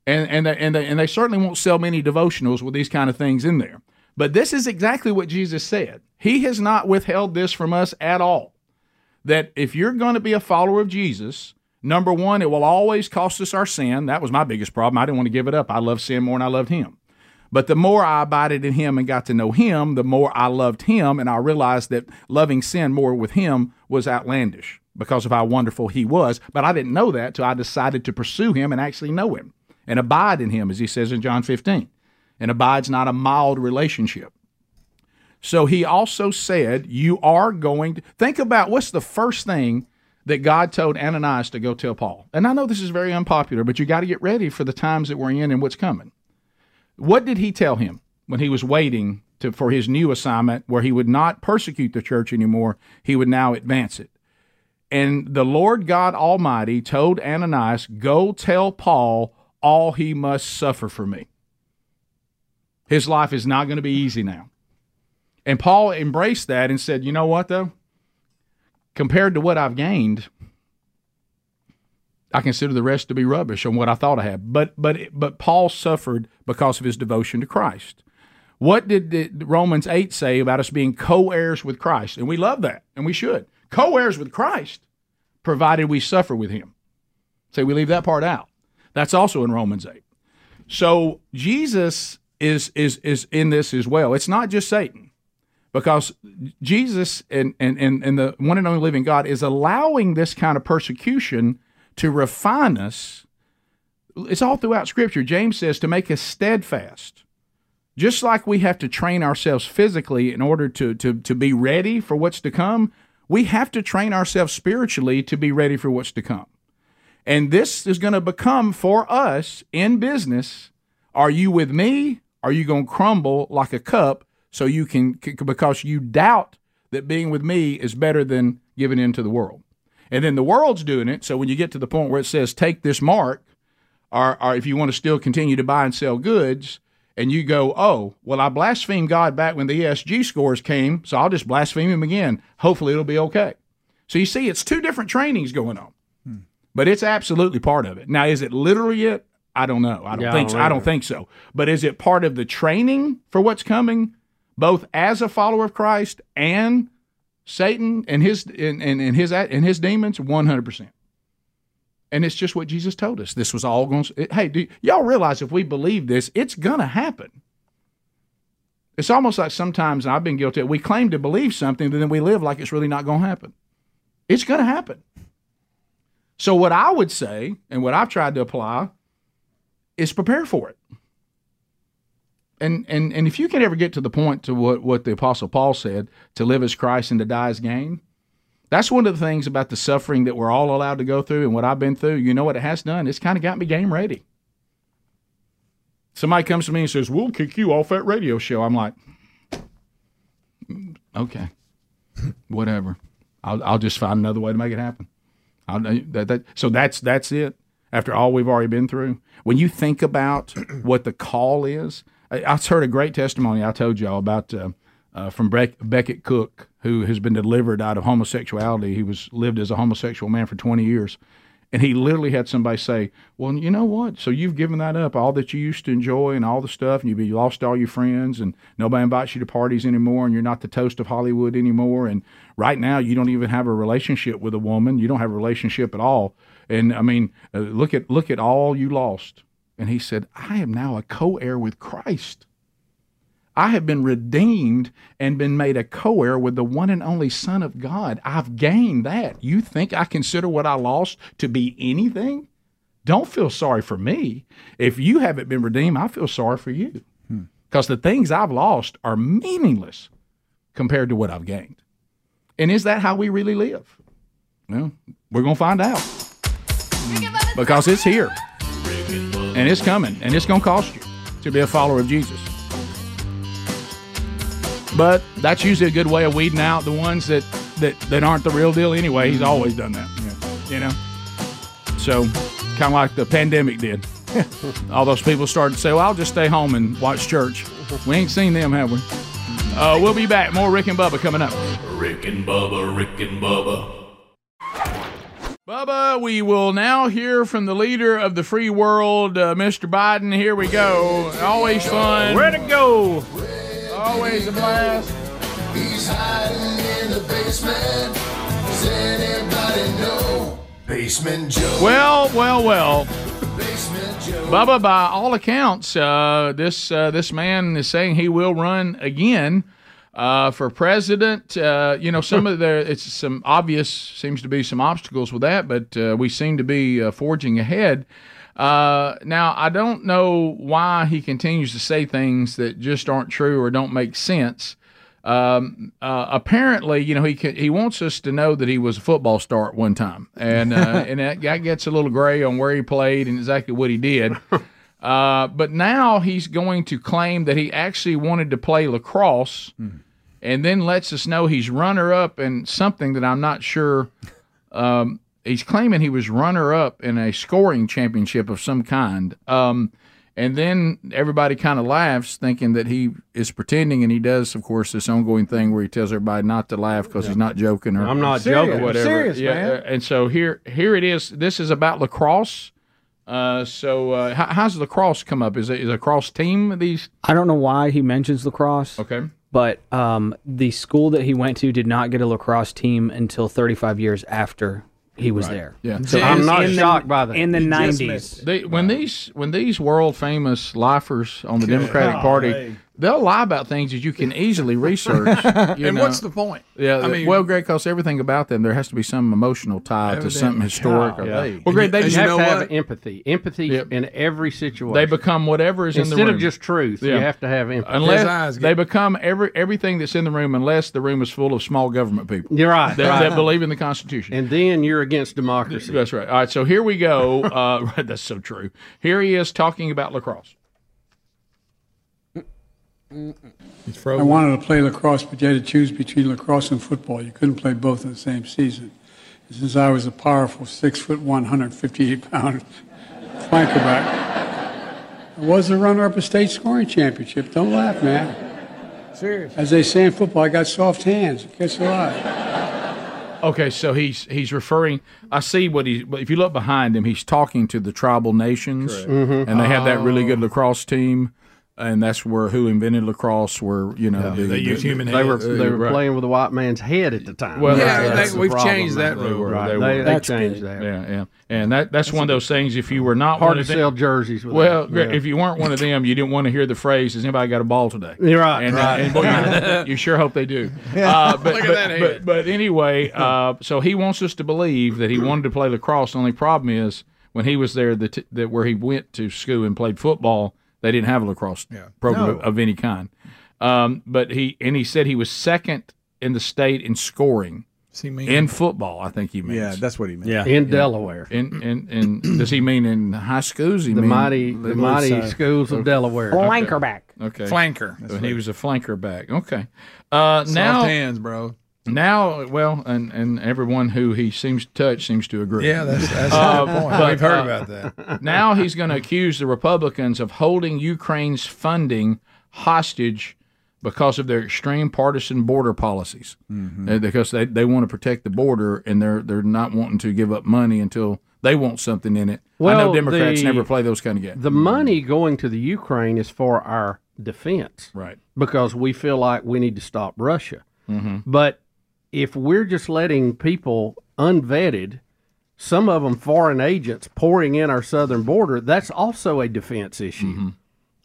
And they certainly won't sell many devotionals with these kind of things in there. But this is exactly what Jesus said. He has not withheld this from us at all. That if you're going to be a follower of Jesus, number one, it will always cost us our sin. That was my biggest problem. I didn't want to give it up. I loved sin more than I loved him. But the more I abided in him and got to know him, the more I loved him. And I realized that loving sin more with him was outlandish because of how wonderful he was. But I didn't know that till I decided to pursue him and actually know him. And abide in him, as he says in John 15. And abide's not a mild relationship. So he also said, you are going to think about what's the first thing that God told Ananias to go tell Paul. And I know this is very unpopular, but you got to get ready for the times that we're in and what's coming. What did he tell him when he was waiting for his new assignment, where he would not persecute the church anymore? He would now advance it. And the Lord God Almighty told Ananias, go tell Paul all he must suffer for me. His life is not going to be easy now. And Paul embraced that and said, you know what, though? Compared to what I've gained, I consider the rest to be rubbish on what I thought I had. But Paul suffered because of his devotion to Christ. What did Romans 8 say about us being co-heirs with Christ? And we love that, and we should. Co-heirs with Christ, provided we suffer with him. So we leave that part out. That's also in Romans 8. So Jesus is in this as well. It's not just Satan, because Jesus and the one and only living God is allowing this kind of persecution to refine us. It's all throughout Scripture. James says to make us steadfast. Just like we have to train ourselves physically in order to be ready for what's to come, we have to train ourselves spiritually to be ready for what's to come. And this is going to become for us in business. Are you with me? Are you going to crumble like a cup because you doubt that being with me is better than given into the world. And then the world's doing it, so when you get to the point where it says take this mark, or if you want to still continue to buy and sell goods, and you go, oh, well, I blasphemed God back when the ESG scores came, so I'll just blaspheme him again. Hopefully it'll be okay. So you see, it's two different trainings going on. But it's absolutely part of it. Now, is it literally it? I don't know. I don't think so. But is it part of the training for what's coming, both as a follower of Christ and Satan and his demons? 100%. And it's just what Jesus told us. This was all going to... Hey, do y'all realize if we believe this, it's going to happen? It's almost like sometimes, I've been guilty, we claim to believe something, but then we live like it's really not going to happen. It's going to happen. So what I would say, and what I've tried to apply, is prepare for it. And if you can ever get to the point to what the Apostle Paul said, to live as Christ and to die as gain, that's one of the things about the suffering that we're all allowed to go through and what I've been through. You know what it has done? It's kind of got me game ready. Somebody comes to me and says, we'll kick you off that radio show. I'm like, okay, whatever. I'll just find another way to make it happen. So that's it. After all we've already been through, when you think about what the call is, I heard a great testimony I told y'all about from Beckett Cook, who has been delivered out of homosexuality. He lived as a homosexual man for 20 years, and he literally had somebody say, well, you know what? So you've given that up, all that you used to enjoy and all the stuff, and you lost all your friends, and nobody invites you to parties anymore, and you're not the toast of Hollywood anymore, and right now you don't even have a relationship with a woman. You don't have a relationship at all. And, I mean, look at all you lost. And he said, I am now a co-heir with Christ. I have been redeemed and been made a co-heir with the one and only Son of God. I've gained that. You think I consider what I lost to be anything? Don't feel sorry for me. If you haven't been redeemed, I feel sorry for you. Because the things I've lost are meaningless compared to what I've gained. And is that how we really live? Well, we're going to find out. Because it's here, and it's coming, and it's going to cost you to be a follower of Jesus. But that's usually a good way of weeding out the ones that aren't the real deal anyway. He's always done that, you know? So kind of like the pandemic did. All those people started to say, well, I'll just stay home and watch church. We ain't seen them, have we? We'll be back. More Rick and Bubba coming up. Rick and Bubba, Rick and Bubba. Bubba, we will now hear from the leader of the free world, Mr. Biden. Here we go. Always fun. Where to go? Always a blast. He's hiding in the basement. Does anybody know? Basement Joe. Well. Basement Joe. Bubba, by all accounts, this man is saying he will run again. For president, some of seems to be some obstacles with that, but we seem to be forging ahead. Now, I don't know why he continues to say things that just aren't true or don't make sense. Apparently, he wants us to know that he was a football star at one time, and that gets a little gray on where he played and exactly what he did. But now he's going to claim that he actually wanted to play lacrosse. And then lets us know he's runner-up in something that I'm not sure. He's claiming he was runner-up in a scoring championship of some kind. And then everybody kind of laughs, thinking that he is pretending, and he does, of course, this ongoing thing where he tells everybody not to laugh because he's not joking. Or I'm not joking, whatever. I'm serious, man. And so here it is. This is about lacrosse. So how's lacrosse come up? Is it a lacrosse team? These I don't know why he mentions lacrosse. Okay. But the school that he went to did not get a lacrosse team until 35 years after he was there. Yeah. So I'm not shocked by that. In the 90s. When these world famous lifers on the Democratic Party, they'll lie about things that you can easily research. What's the point? Yeah, I mean, Greg, because everything about them, there has to be some emotional tie to something historic. Well, Greg, they just have to have empathy. Empathy in every situation. They become whatever is in the room. Instead of just truth, you have to have empathy. Unless they become everything that's in the room, unless the room is full of small government people. You're right. That believe in the Constitution. And then you're against democracy. That's right. All right, so here we go. That's so true. Here he is talking about lacrosse. He's frozen. I wanted to play lacrosse, but you had to choose between lacrosse and football. You couldn't play both in the same season. And since I was a powerful 6'1", 158-pound flankerback, I was the runner-up of state scoring championship. Don't laugh, man. Seriously. As they say in football, I got soft hands. It gets a lot. Okay, so he's referring. I see what he. If you look behind him, he's talking to the tribal nations, mm-hmm. and they have that really good lacrosse team. And that's where who invented lacrosse were, you know. Yeah, they used human hands. They were right. playing with a white man's head at the time. Well, yeah, we've changed that rule. They changed that. Yeah, yeah. And that's one of those things. If you were not hard to sell jerseys. With well, yeah. if you weren't one of them, you didn't want to hear the phrase, "Has anybody got a ball today?" You're right. And, right. And boy, you sure hope they do. But anyway, so he wants us to believe that he wanted to play lacrosse. The only problem is when he was there, that where he went to school and played football. They didn't have a lacrosse program of any kind. But he said he was second in the state in scoring. Does he mean in football, I think he means. Yeah, that's what he meant. Yeah. In Delaware. And does he mean in high schools? He the mighty schools of Delaware. Flanker back. Okay. Flanker. That's he was a flanker back. Okay. Soft hands, bro. Now, well, and everyone who he seems to touch seems to agree. Yeah, that's the point. We've heard about that. Now he's going to accuse the Republicans of holding Ukraine's funding hostage because of their extreme partisan border policies, mm-hmm. because they want to protect the border, and they're not wanting to give up money until they want something in it. Well, I know Democrats never play those kind of games. The money going to the Ukraine is for our defense, right? Because we feel like we need to stop Russia, mm-hmm. but. If we're just letting people unvetted, some of them foreign agents, pouring in our southern border, that's also a defense issue. Mm-hmm.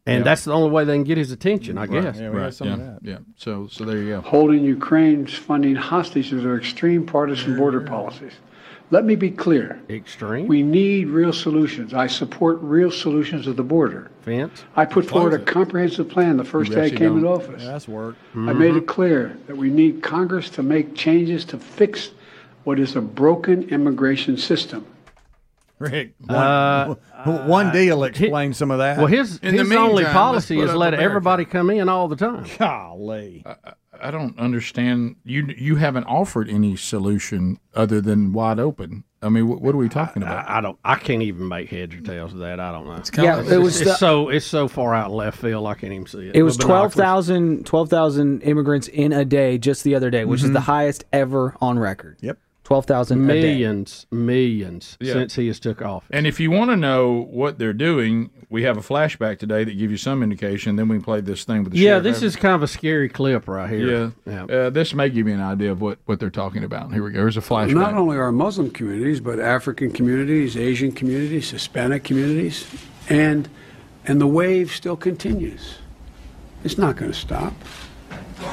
And that's the only way they can get his attention, I guess. Yeah, we got some of that. So there you go. Holding Ukraine's funding hostage to their extreme partisan border policies. Let me be clear. Extreme? We need real solutions. I support real solutions at the border. Fence? I put forward a comprehensive plan the first day I came into office. Yeah, that's work. Mm-hmm. I made it clear that we need Congress to make changes to fix what is a broken immigration system. Rick, one deal explains some of that. Well, his only policy is let everybody come in all the time. Golly. I don't understand. You haven't offered any solution other than wide open. I mean, what are we talking about? I can't even make heads or tails of that. I don't know. It's so far out left field. I can't even see it. It was 12,000 immigrants in a day just the other day, which is the highest ever on record. Yep. 12,000 millions since he has took office. And if you want to know what they're doing, we have a flashback today that gives you some indication. Then we can play this thing with the sheriff. This is kind of a scary clip right here. Yeah. This may give you an idea of what they're talking about. Here we go. Here's a flashback. Not only our Muslim communities, but African communities, Asian communities, Hispanic communities, and the wave still continues. It's not going to stop,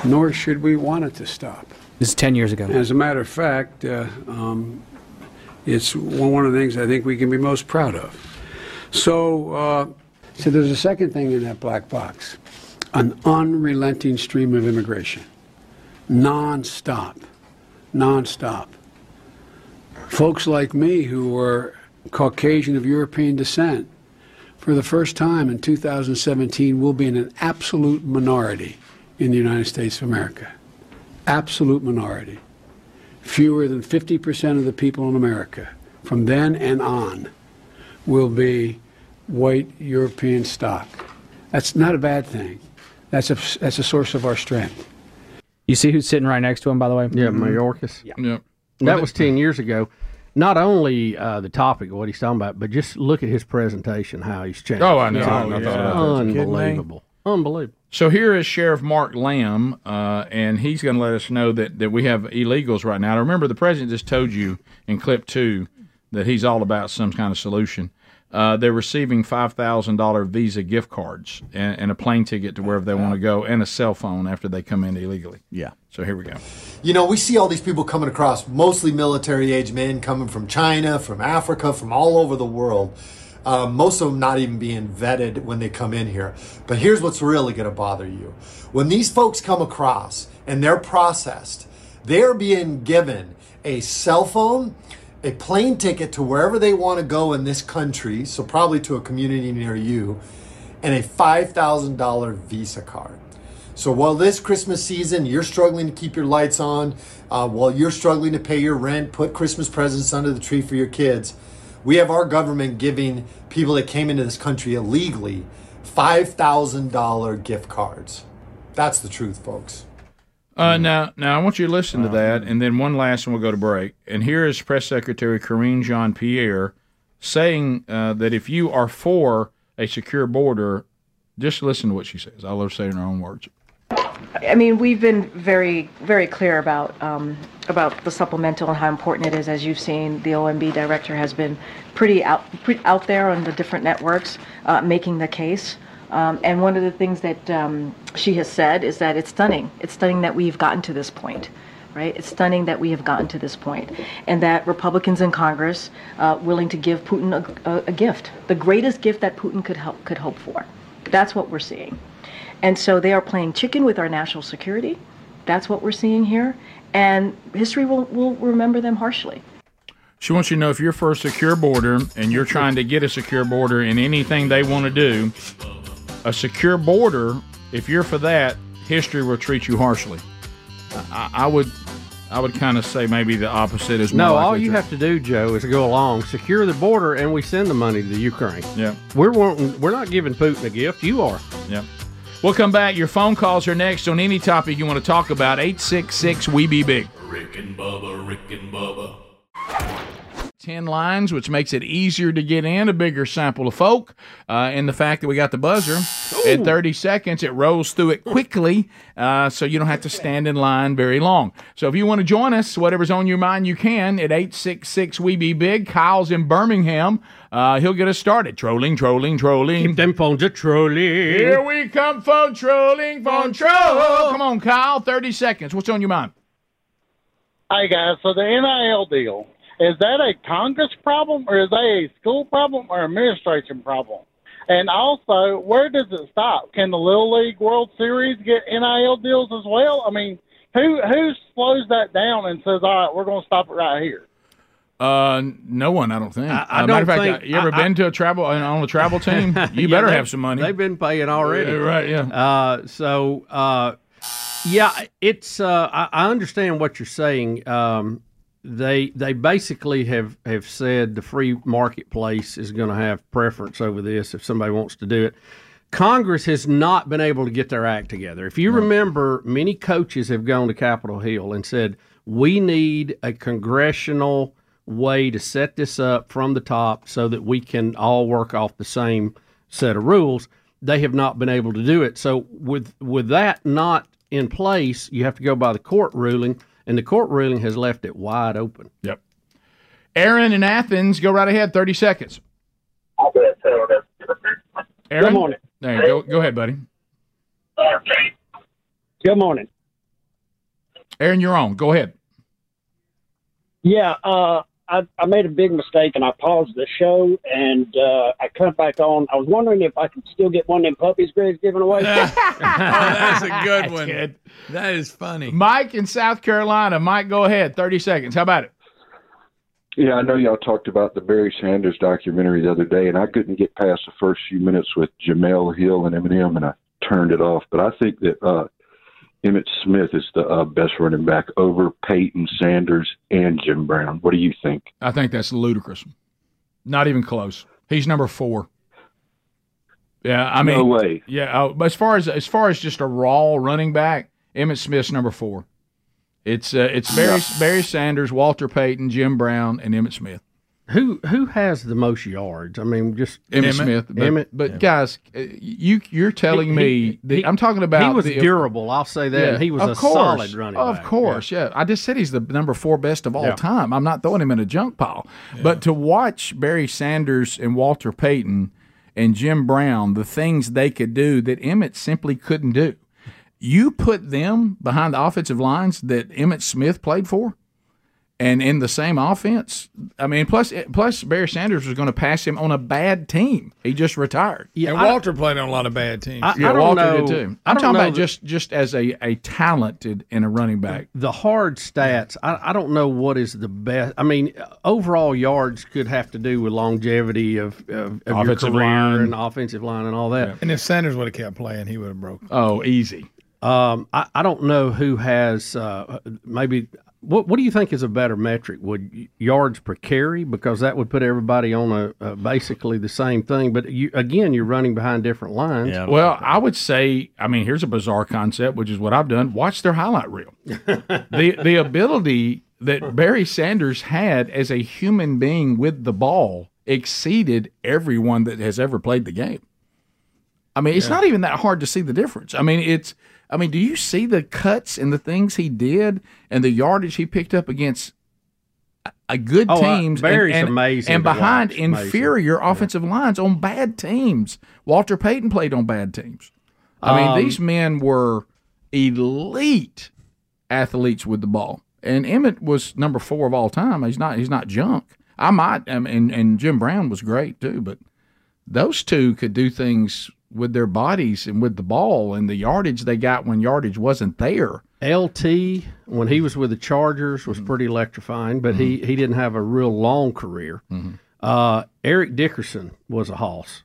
nor should we want it to stop. This is 10 years ago. As a matter of fact, it's one of the things I think we can be most proud of. So there's a second thing in that black box, an unrelenting stream of immigration, nonstop. Folks like me who were Caucasian of European descent, for the first time in 2017, will be in an absolute minority in the United States of America. Absolute minority. Fewer than 50% of the people in America from then and on will be white European stock. That's not a bad thing. That's a source of our strength. You see who's sitting right next to him, by the way? Yeah, Mayorkas. Yeah. Yep. That was 10 years ago. Not only the topic of what he's talking about, but just look at his presentation, how he's changed. Oh, I know. Unbelievable. Unbelievable. So here is Sheriff Mark Lamb, and he's going to let us know that we have illegals right now. Now, remember, the president just told you in clip 2 that he's all about some kind of solution. They're receiving $5,000 Visa gift cards and a plane ticket to wherever they want to go and a cell phone after they come in illegally. Yeah. So here we go. You know, we see all these people coming across, mostly military-age men coming from China, from Africa, from all over the world. Most of them not even being vetted when they come in here. But here's what's really going to bother you. When these folks come across and they're processed, they're being given a cell phone, a plane ticket to wherever they want to go in this country, so probably to a community near you, and a $5,000 Visa card. So while this Christmas season, you're struggling to keep your lights on, while you're struggling to pay your rent, put Christmas presents under the tree for your kids, we have our government giving people that came into this country illegally $5,000 gift cards. That's the truth, folks. Now I want you to listen to that, and then one last, and we'll go to break. And here is Press Secretary Karine Jean-Pierre saying that if you are for a secure border, just listen to what she says. I love saying her own words. I mean, we've been very, very clear about the supplemental and how important it is. As you've seen, the OMB director has been pretty out there on the different networks making the case. And one of the things that she has said is that it's stunning. It's stunning that we've gotten to this point, right? It's stunning that we have gotten to this point, and that Republicans in Congress willing to give Putin a gift, the greatest gift that Putin could hope for. That's what we're seeing. And so they are playing chicken with our national security. That's what we're seeing here. And history will remember them harshly. She wants you to know, if you're for a secure border and you're trying to get a secure border in anything they want to do, a secure border, if you're for that, history will treat you harshly. I would kind of say maybe the opposite is more likely. No, all you have to do, Joe, is go along, secure the border, and we send the money to the Ukraine. Yeah, we're not giving Putin a gift. You are. Yeah. We'll come back. Your phone calls are next on any topic you want to talk about. 866-WE-BE-BIG. Rick and Bubba, Rick and Bubba. 10 lines, which makes it easier to get in, a bigger sample of folk, and the fact that we got the buzzer at 30 seconds, it rolls through it quickly, so you don't have to stand in line very long. So if you want to join us, whatever's on your mind, you can, at 866-WE-BE-BIG. Kyle's in Birmingham. He'll get us started. Trolling. Keep them phones a trolling. Here we come, phone troll. Come on, Kyle, 30 seconds. What's on your mind? Hey, guys, so the NIL deal. Is that a Congress problem, or is that a school problem, or administration problem? And also, where does it stop? Can the Little League World Series get NIL deals as well? I mean, who slows that down and says, all right, we're going to stop it right here? No one, I don't think. You ever been on a travel team? You better have some money. They've been paying already. Right, yeah. Yeah, it's. I understand what you're saying. They basically have said the free marketplace is going to have preference over this if somebody wants to do it. Congress has not been able to get their act together. If you remember, many coaches have gone to Capitol Hill and said, we need a congressional way to set this up from the top so that we can all work off the same set of rules. They have not been able to do it. So with that not in place, you have to go by the court ruling. And the court ruling has left it wide open. Yep. Aaron in Athens, go right ahead, 30 seconds. Aaron? Good morning. There you go. Go ahead, buddy. Good morning. Aaron, you're on. Go ahead. Yeah, I made a big mistake, and I paused the show, and I cut back on. I was wondering if I could still get one of them puppies Greg's giving away. Oh, that's a good one. Good. That is funny. Mike in South Carolina. Mike, go ahead. 30 seconds. How about it? Yeah, I know y'all talked about the Barry Sanders documentary the other day, and I couldn't get past the first few minutes with Jamel Hill and Eminem, and I turned it off. But I think that Emmitt Smith is the best running back over Payton, Sanders, and Jim Brown. What do you think? I think that's ludicrous. Not even close. He's number 4. Yeah, I mean, no way. Yeah, but as far as just a raw running back, Emmitt Smith's number 4. It's Barry Sanders, Walter Payton, Jim Brown, and Emmitt Smith. Who has the most yards? I mean, just Emmitt Smith. But guys, you're telling me that I'm talking about. He was durable. I'll say that. Yeah, he was solid running back. Of course, yeah. I just said he's the number 4 best of all time. I'm not throwing him in a junk pile. Yeah. But to watch Barry Sanders and Walter Payton and Jim Brown, the things they could do that Emmitt simply couldn't do. You put them behind the offensive lines that Emmitt Smith played for. And in the same offense, I mean, plus Barry Sanders was going to pass him on a bad team. He just retired. Yeah, and Walter played on a lot of bad teams. I don't know. Did too. I'm talking about just as a talented and a running back. The hard stats, I don't know what is the best. I mean, overall yards could have to do with longevity of your career and offensive line and all that. Yeah. And if Sanders would have kept playing, he would have broke. Oh, easy. I don't know who has maybe what do you think is a better metric? Would yards per carry? Because that would put everybody on a basically the same thing. But you, again, you're running behind different lines. Yeah, well, I would say, I mean, here's a bizarre concept, which is what I've done. Watch their highlight reel. The ability that Barry Sanders had as a human being with the ball exceeded everyone that has ever played the game. I mean, it's not even that hard to see the difference. I mean, it's – I mean, do you see the cuts and the things he did and the yardage he picked up against a good teams and amazing and behind inferior offensive lines on bad teams? Walter Payton played on bad teams. I mean, these men were elite athletes with the ball. And Emmitt was number 4 of all time. He's not junk. And Jim Brown was great too, but those two could do things with their bodies and with the ball and the yardage they got when yardage wasn't there. LT, when he was with the Chargers, was pretty electrifying, but he didn't have a real long career. Eric Dickerson was a hoss.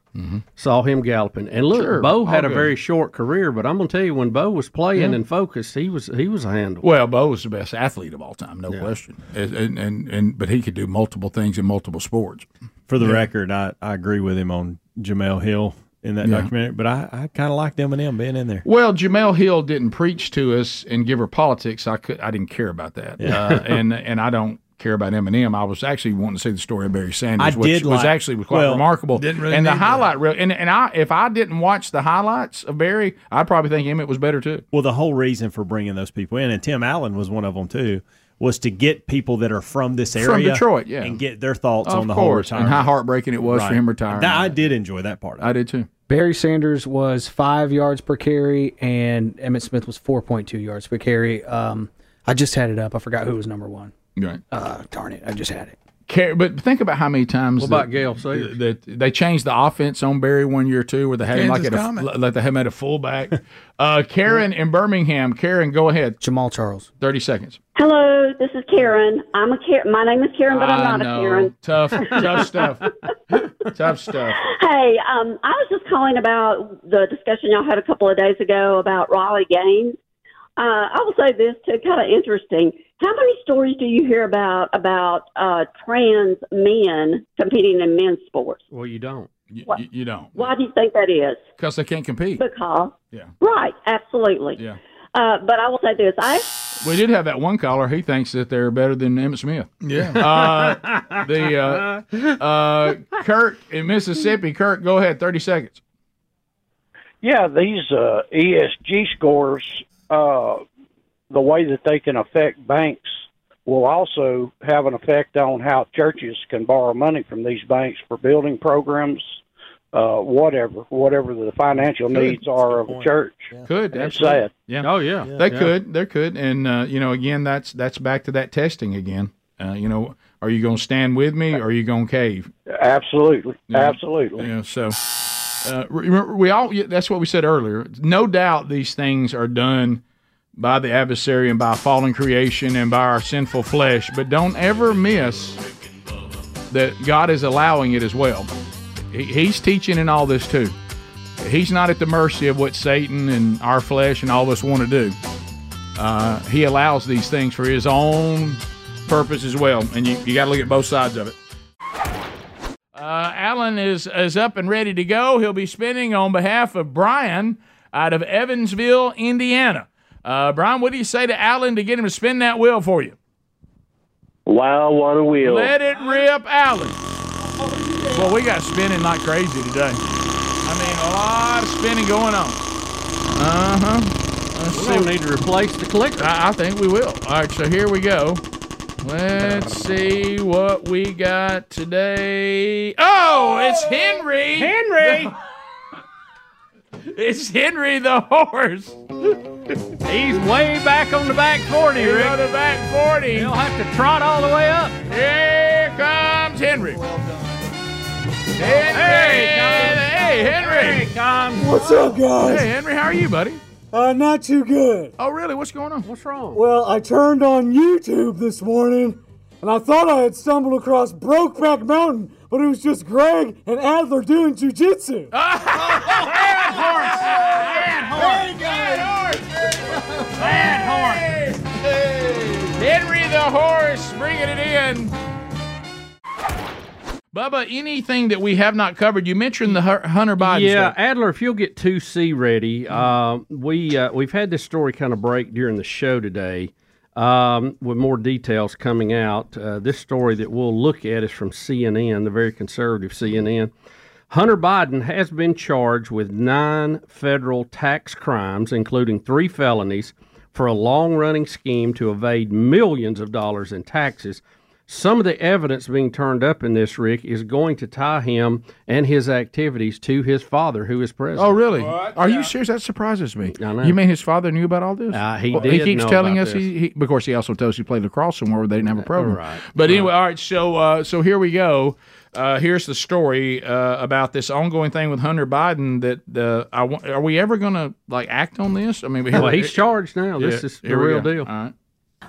Saw him galloping. And look, Bo had a very short career, but I'm going to tell you, when Bo was playing and focused, he was a handle. Well, Bo was the best athlete of all time, no question. But he could do multiple things in multiple sports. For the record, I agree with him on Jamel Hill in that documentary, but I kind of liked Eminem being in there. Well, Jamel Hill didn't preach to us and give her politics. I didn't care about that. And I don't care about Eminem. I was actually wanting to see the story of Barry Sanders, which was remarkable. Didn't really and the highlight reel, if I didn't watch the highlights of Barry, I'd probably think Emmitt was better too. Well, the whole reason for bringing those people in, and Tim Allen was one of them too, was to get people that are from this area, from Detroit, and get their thoughts on the whole retirement. And how heartbreaking it was for him retiring. I did enjoy that part of it. I did too. Barry Sanders was 5 yards per carry, and Emmitt Smith was 4.2 yards per carry. I just had it up. I forgot who was number 1. Right. Darn it. I just had it. But think about how many times about Gale Sayers? They changed the offense on Barry one year, too, where they had him at a fullback. Karen in Birmingham. Karen, go ahead. Jamal Charles. 30 seconds. Hello, this is Karen. My name is Karen, but I'm not a Karen. Tough stuff. Tough stuff. Hey, I was just calling about the discussion y'all had a couple of days ago about Raleigh games. I will say this, too, kind of interesting. How many stories do you hear about trans men competing in men's sports? Well, you don't. You don't. Why do you think that is? Because they can't compete. Because. Yeah. Right. Absolutely. Yeah. But I will say this. We did have that one caller. He thinks that they're better than Emmitt Smith. Yeah. Kurt in Mississippi. Kurt, go ahead. 30 seconds. Yeah, these ESG scores – the way that they can affect banks will also have an effect on how churches can borrow money from these banks for building programs, whatever the financial needs are of a church. Yeah. Could. That's sad. Yeah. Oh, yeah. They could. And, again, that's back to that testing again. Are you going to stand with me or are you going to cave? Absolutely. Absolutely. Yeah, so... that's what we said earlier. No doubt these things are done by the adversary and by fallen creation and by our sinful flesh, but don't ever miss that God is allowing it as well. He's teaching in all this too. He's not at the mercy of what Satan and our flesh and all of us want to do. He allows these things for his own purpose as well, and you got to look at both sides of it. Alan is up and ready to go. He'll be spinning on behalf of Brian out of Evansville, Indiana. Brian, what do you say to Alan to get him to spin that wheel for you? Wow, what a wheel. Let it rip, Alan. Well, we got spinning like crazy today. I mean, a lot of spinning going on. We're going to need to replace the clicker. I think we will. All right, so here we go. Let's see what we got today. Oh, it's Henry. It's Henry the horse. He's way back on the back 40, Rick. He's on the back 40. He'll have to trot all the way up. Here comes Henry. Well done. Henry. Hey, Henry. What's up, guys? Hey, Henry, how are you, buddy? Not too good. Oh, really? What's going on? What's wrong? Well, I turned on YouTube this morning, and I thought I had stumbled across Brokeback Mountain, but it was just Greg and Adler doing jujitsu. Horse! Horse! the horse, bringing it in. Bubba, anything that we have not covered? You mentioned the Hunter Biden story. Adler, if you'll get 2C ready, we've had this story kind of break during the show today with more details coming out. This story that we'll look at is from CNN, the very conservative CNN. Hunter Biden has been charged with 9 federal tax crimes, including 3 felonies, for a long-running scheme to evade millions of dollars in taxes. Some of the evidence being turned up in this, Rick, is going to tie him and his activities to his father, who is president. Oh, really? What? Are you serious? That surprises me. I know. You mean his father knew about all this? He did. He keeps telling us. He, of course, he also tells us he played lacrosse somewhere where they didn't have a program. Right. But anyway, all right. So here we go. Here's the story about this ongoing thing with Hunter Biden. That are we ever going to act on this? I mean, well, he's charged now. Yeah, this is the real deal. All right.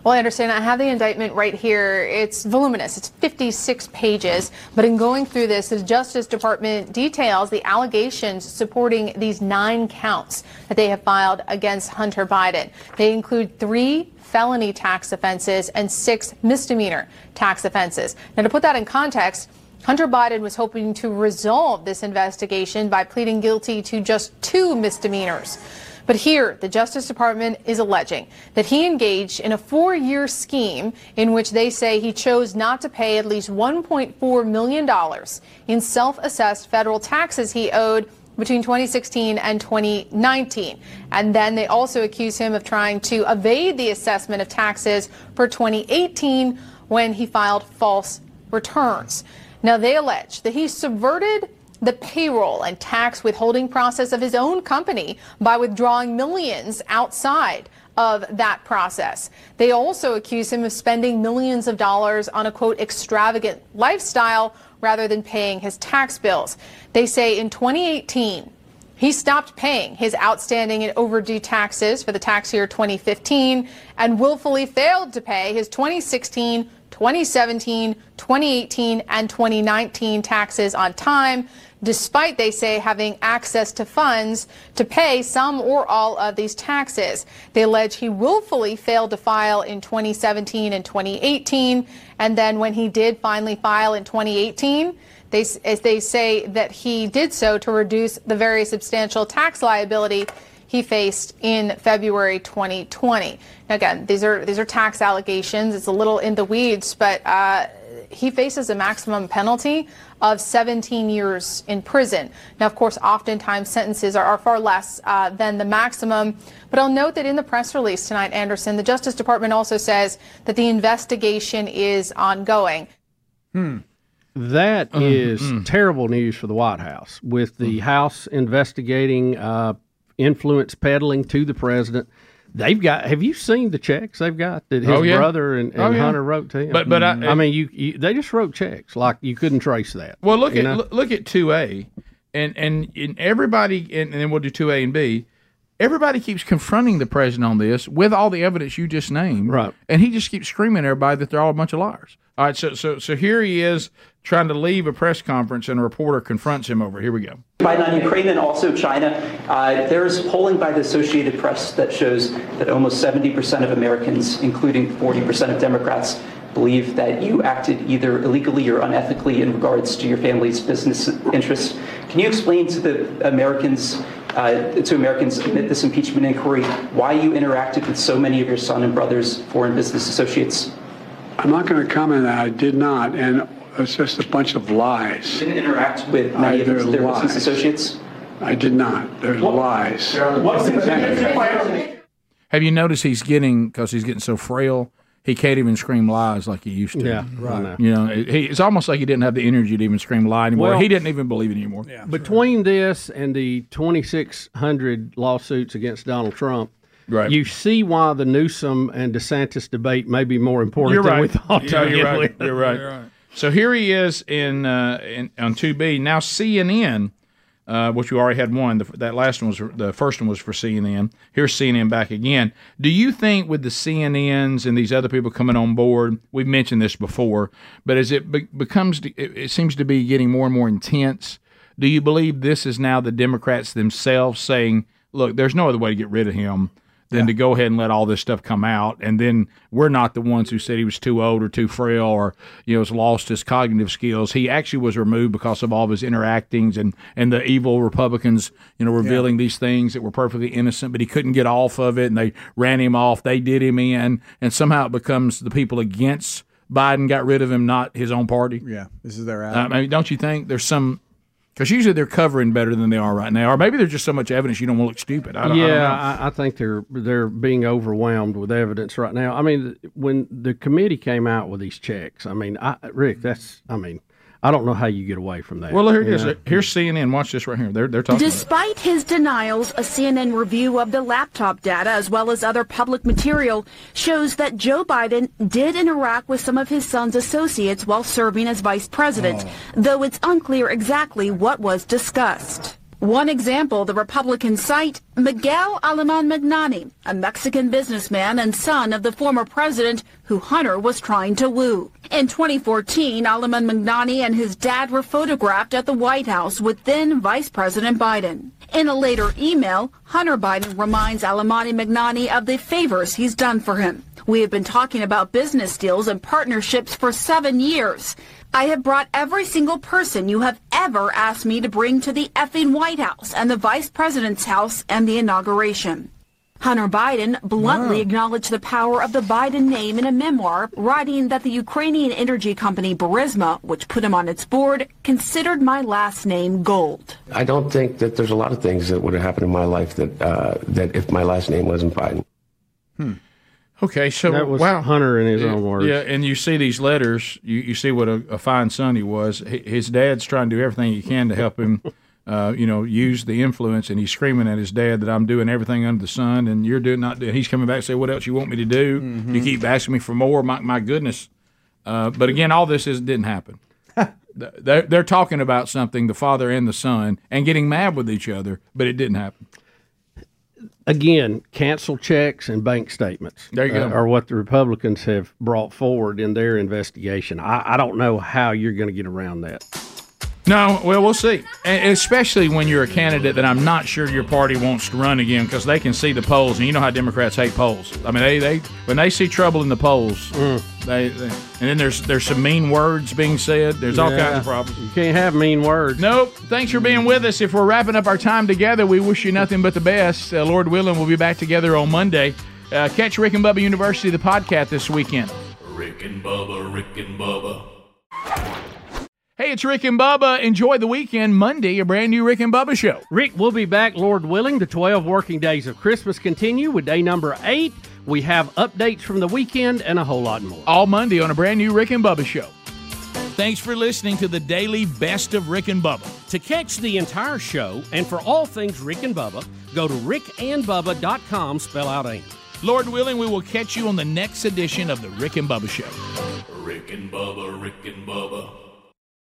Well, Anderson, I have the indictment right here. It's voluminous. It's 56 pages. But in going through this, the Justice Department details the allegations supporting these 9 counts that they have filed against Hunter Biden. They include 3 felony tax offenses and 6 misdemeanor tax offenses. Now, to put that in context, Hunter Biden was hoping to resolve this investigation by pleading guilty to just 2 misdemeanors. But here, the Justice Department is alleging that he engaged in a 4-year scheme in which they say he chose not to pay at least $1.4 million in self-assessed federal taxes he owed between 2016 and 2019. And then they also accuse him of trying to evade the assessment of taxes for 2018 when he filed false returns. Now, they allege that he subverted the payroll and tax withholding process of his own company by withdrawing millions outside of that process. They also accuse him of spending millions of dollars on a, quote, extravagant lifestyle rather than paying his tax bills. They say in 2018, he stopped paying his outstanding and overdue taxes for the tax year 2015 and willfully failed to pay his 2016, 2017, 2018, and 2019 taxes on time, despite, they say, having access to funds to pay some or all of these taxes. They allege he willfully failed to file in 2017 and 2018, and then when he did finally file in 2018, they say that he did so to reduce the very substantial tax liability he faced in February 2020. Now, again, these are tax allegations. It's a little in the weeds, but he faces a maximum penalty of 17 years in prison. Now, of course, oftentimes sentences are far less than the maximum. But I'll note that in the press release tonight, Anderson, the Justice Department also says that the investigation is ongoing. That is terrible news for the White House, with the House investigating influence peddling to the president. They've got. Have you seen the checks they've got that his brother and Hunter wrote to him? But I mean, they just wrote checks like you couldn't trace that. Well, look at 2A, and everybody, and then we'll do 2A and B. Everybody keeps confronting the president on this with all the evidence you just named, right? And he just keeps screaming at everybody that they're all a bunch of liars. All right, so here he is trying to leave a press conference, and a reporter confronts him over. Here we go. Biden on Ukraine and also China. There's polling by the Associated Press that shows that almost 70% of Americans, including 40% of Democrats, believe that you acted either illegally or unethically in regards to your family's business interests. Can you explain to the Americans, amid this impeachment inquiry, why you interacted with so many of your son and brother's foreign business associates? I'm not going to comment on that. I did not, and it's just a bunch of lies. You didn't interact with many of their business associates? I did not. There's lies. Have you noticed because he's getting so frail, he can't even scream lies like he used to. Yeah, right. You know, it's almost like he didn't have the energy to even scream lie anymore. Well, he didn't even believe it anymore. Yeah, between this and the 2,600 lawsuits against Donald Trump, right, you see why the Newsom and DeSantis debate may be more important than we thought. You're right. So here he is on 2B. Now CNN, which you already had one. The first one was for CNN. Here's CNN back again. Do you think with the CNNs and these other people coming on board, we've mentioned this before, but as it becomes, it seems to be getting more and more intense, do you believe this is now the Democrats themselves saying, look, there's no other way to get rid of him than to go ahead and let all this stuff come out. And then we're not the ones who said he was too old or too frail or, you know, has lost his cognitive skills. He actually was removed because of all of his interactings and the evil Republicans, you know, revealing these things that were perfectly innocent, but he couldn't get off of it, and they ran him off. They did him in, and somehow it becomes the people against Biden got rid of him, not his own party. Yeah, this is their attitude. I mean, don't you think there's some – because usually they're covering better than they are right now, or maybe there's just so much evidence you don't want to look stupid. I don't know. I think they're being overwhelmed with evidence right now. I mean, when the committee came out with these checks, I mean, Rick, that's – I mean – I don't know how you get away from that. Well, here it is. Here's CNN. Watch this right here. They're talking about it. Despite his denials, a CNN review of the laptop data as well as other public material shows that Joe Biden did interact with some of his son's associates while serving as vice president, though it's unclear exactly what was discussed. One example, the Republican site, Miguel Aleman-Magnani, a Mexican businessman and son of the former president who Hunter was trying to woo. In 2014, Aleman-Magnani and his dad were photographed at the White House with then Vice President Biden. In a later email, Hunter Biden reminds Aleman-Magnani of the favors he's done for him. We have been talking about business deals and partnerships for 7 years. I have brought every single person you have ever asked me to bring to the effing White House and the Vice President's house and the inauguration. Hunter Biden bluntly acknowledged the power of the Biden name in a memoir, writing that the Ukrainian energy company Burisma, which put him on its board, considered my last name gold. I don't think that there's a lot of things that would have happened in my life that that if my last name wasn't Biden. Okay, so that was Hunter in his own words. Yeah, and you see these letters. You see what a fine son he was. His dad's trying to do everything he can to help him, you know, use the influence. And he's screaming at his dad that I'm doing everything under the sun, and you're doing not. He's coming back and saying, "What else you want me to do? You keep asking me for more." My goodness. But again, all this didn't happen. They're talking about something, the father and the son, and getting mad with each other, but it didn't happen. Again, cancel checks and bank statements there you go. Are what the Republicans have brought forward in their investigation. I don't know how you're going to get around that. No, well, we'll see. And especially when you're a candidate that I'm not sure your party wants to run again because they can see the polls, and you know how Democrats hate polls. I mean, they when they see trouble in the polls, they and then there's some mean words being said. There's all kinds of problems. You can't have mean words. Nope. Thanks for being with us. If we're wrapping up our time together, we wish you nothing but the best. Lord willing, we'll be back together on Monday. Catch Rick and Bubba University, the podcast, this weekend. Rick and Bubba, Rick and Bubba. Hey, it's Rick and Bubba. Enjoy the weekend. Monday, a brand new Rick and Bubba show. Rick, we'll be back, Lord willing. The 12 working days of Christmas continue with day number 8. We have updates from the weekend and a whole lot more. All Monday on a brand new Rick and Bubba show. Thanks for listening to the daily best of Rick and Bubba. To catch the entire show and for all things Rick and Bubba, go to rickandbubba.com, spell out AIM. Lord willing, we will catch you on the next edition of the Rick and Bubba show. Rick and Bubba, Rick and Bubba.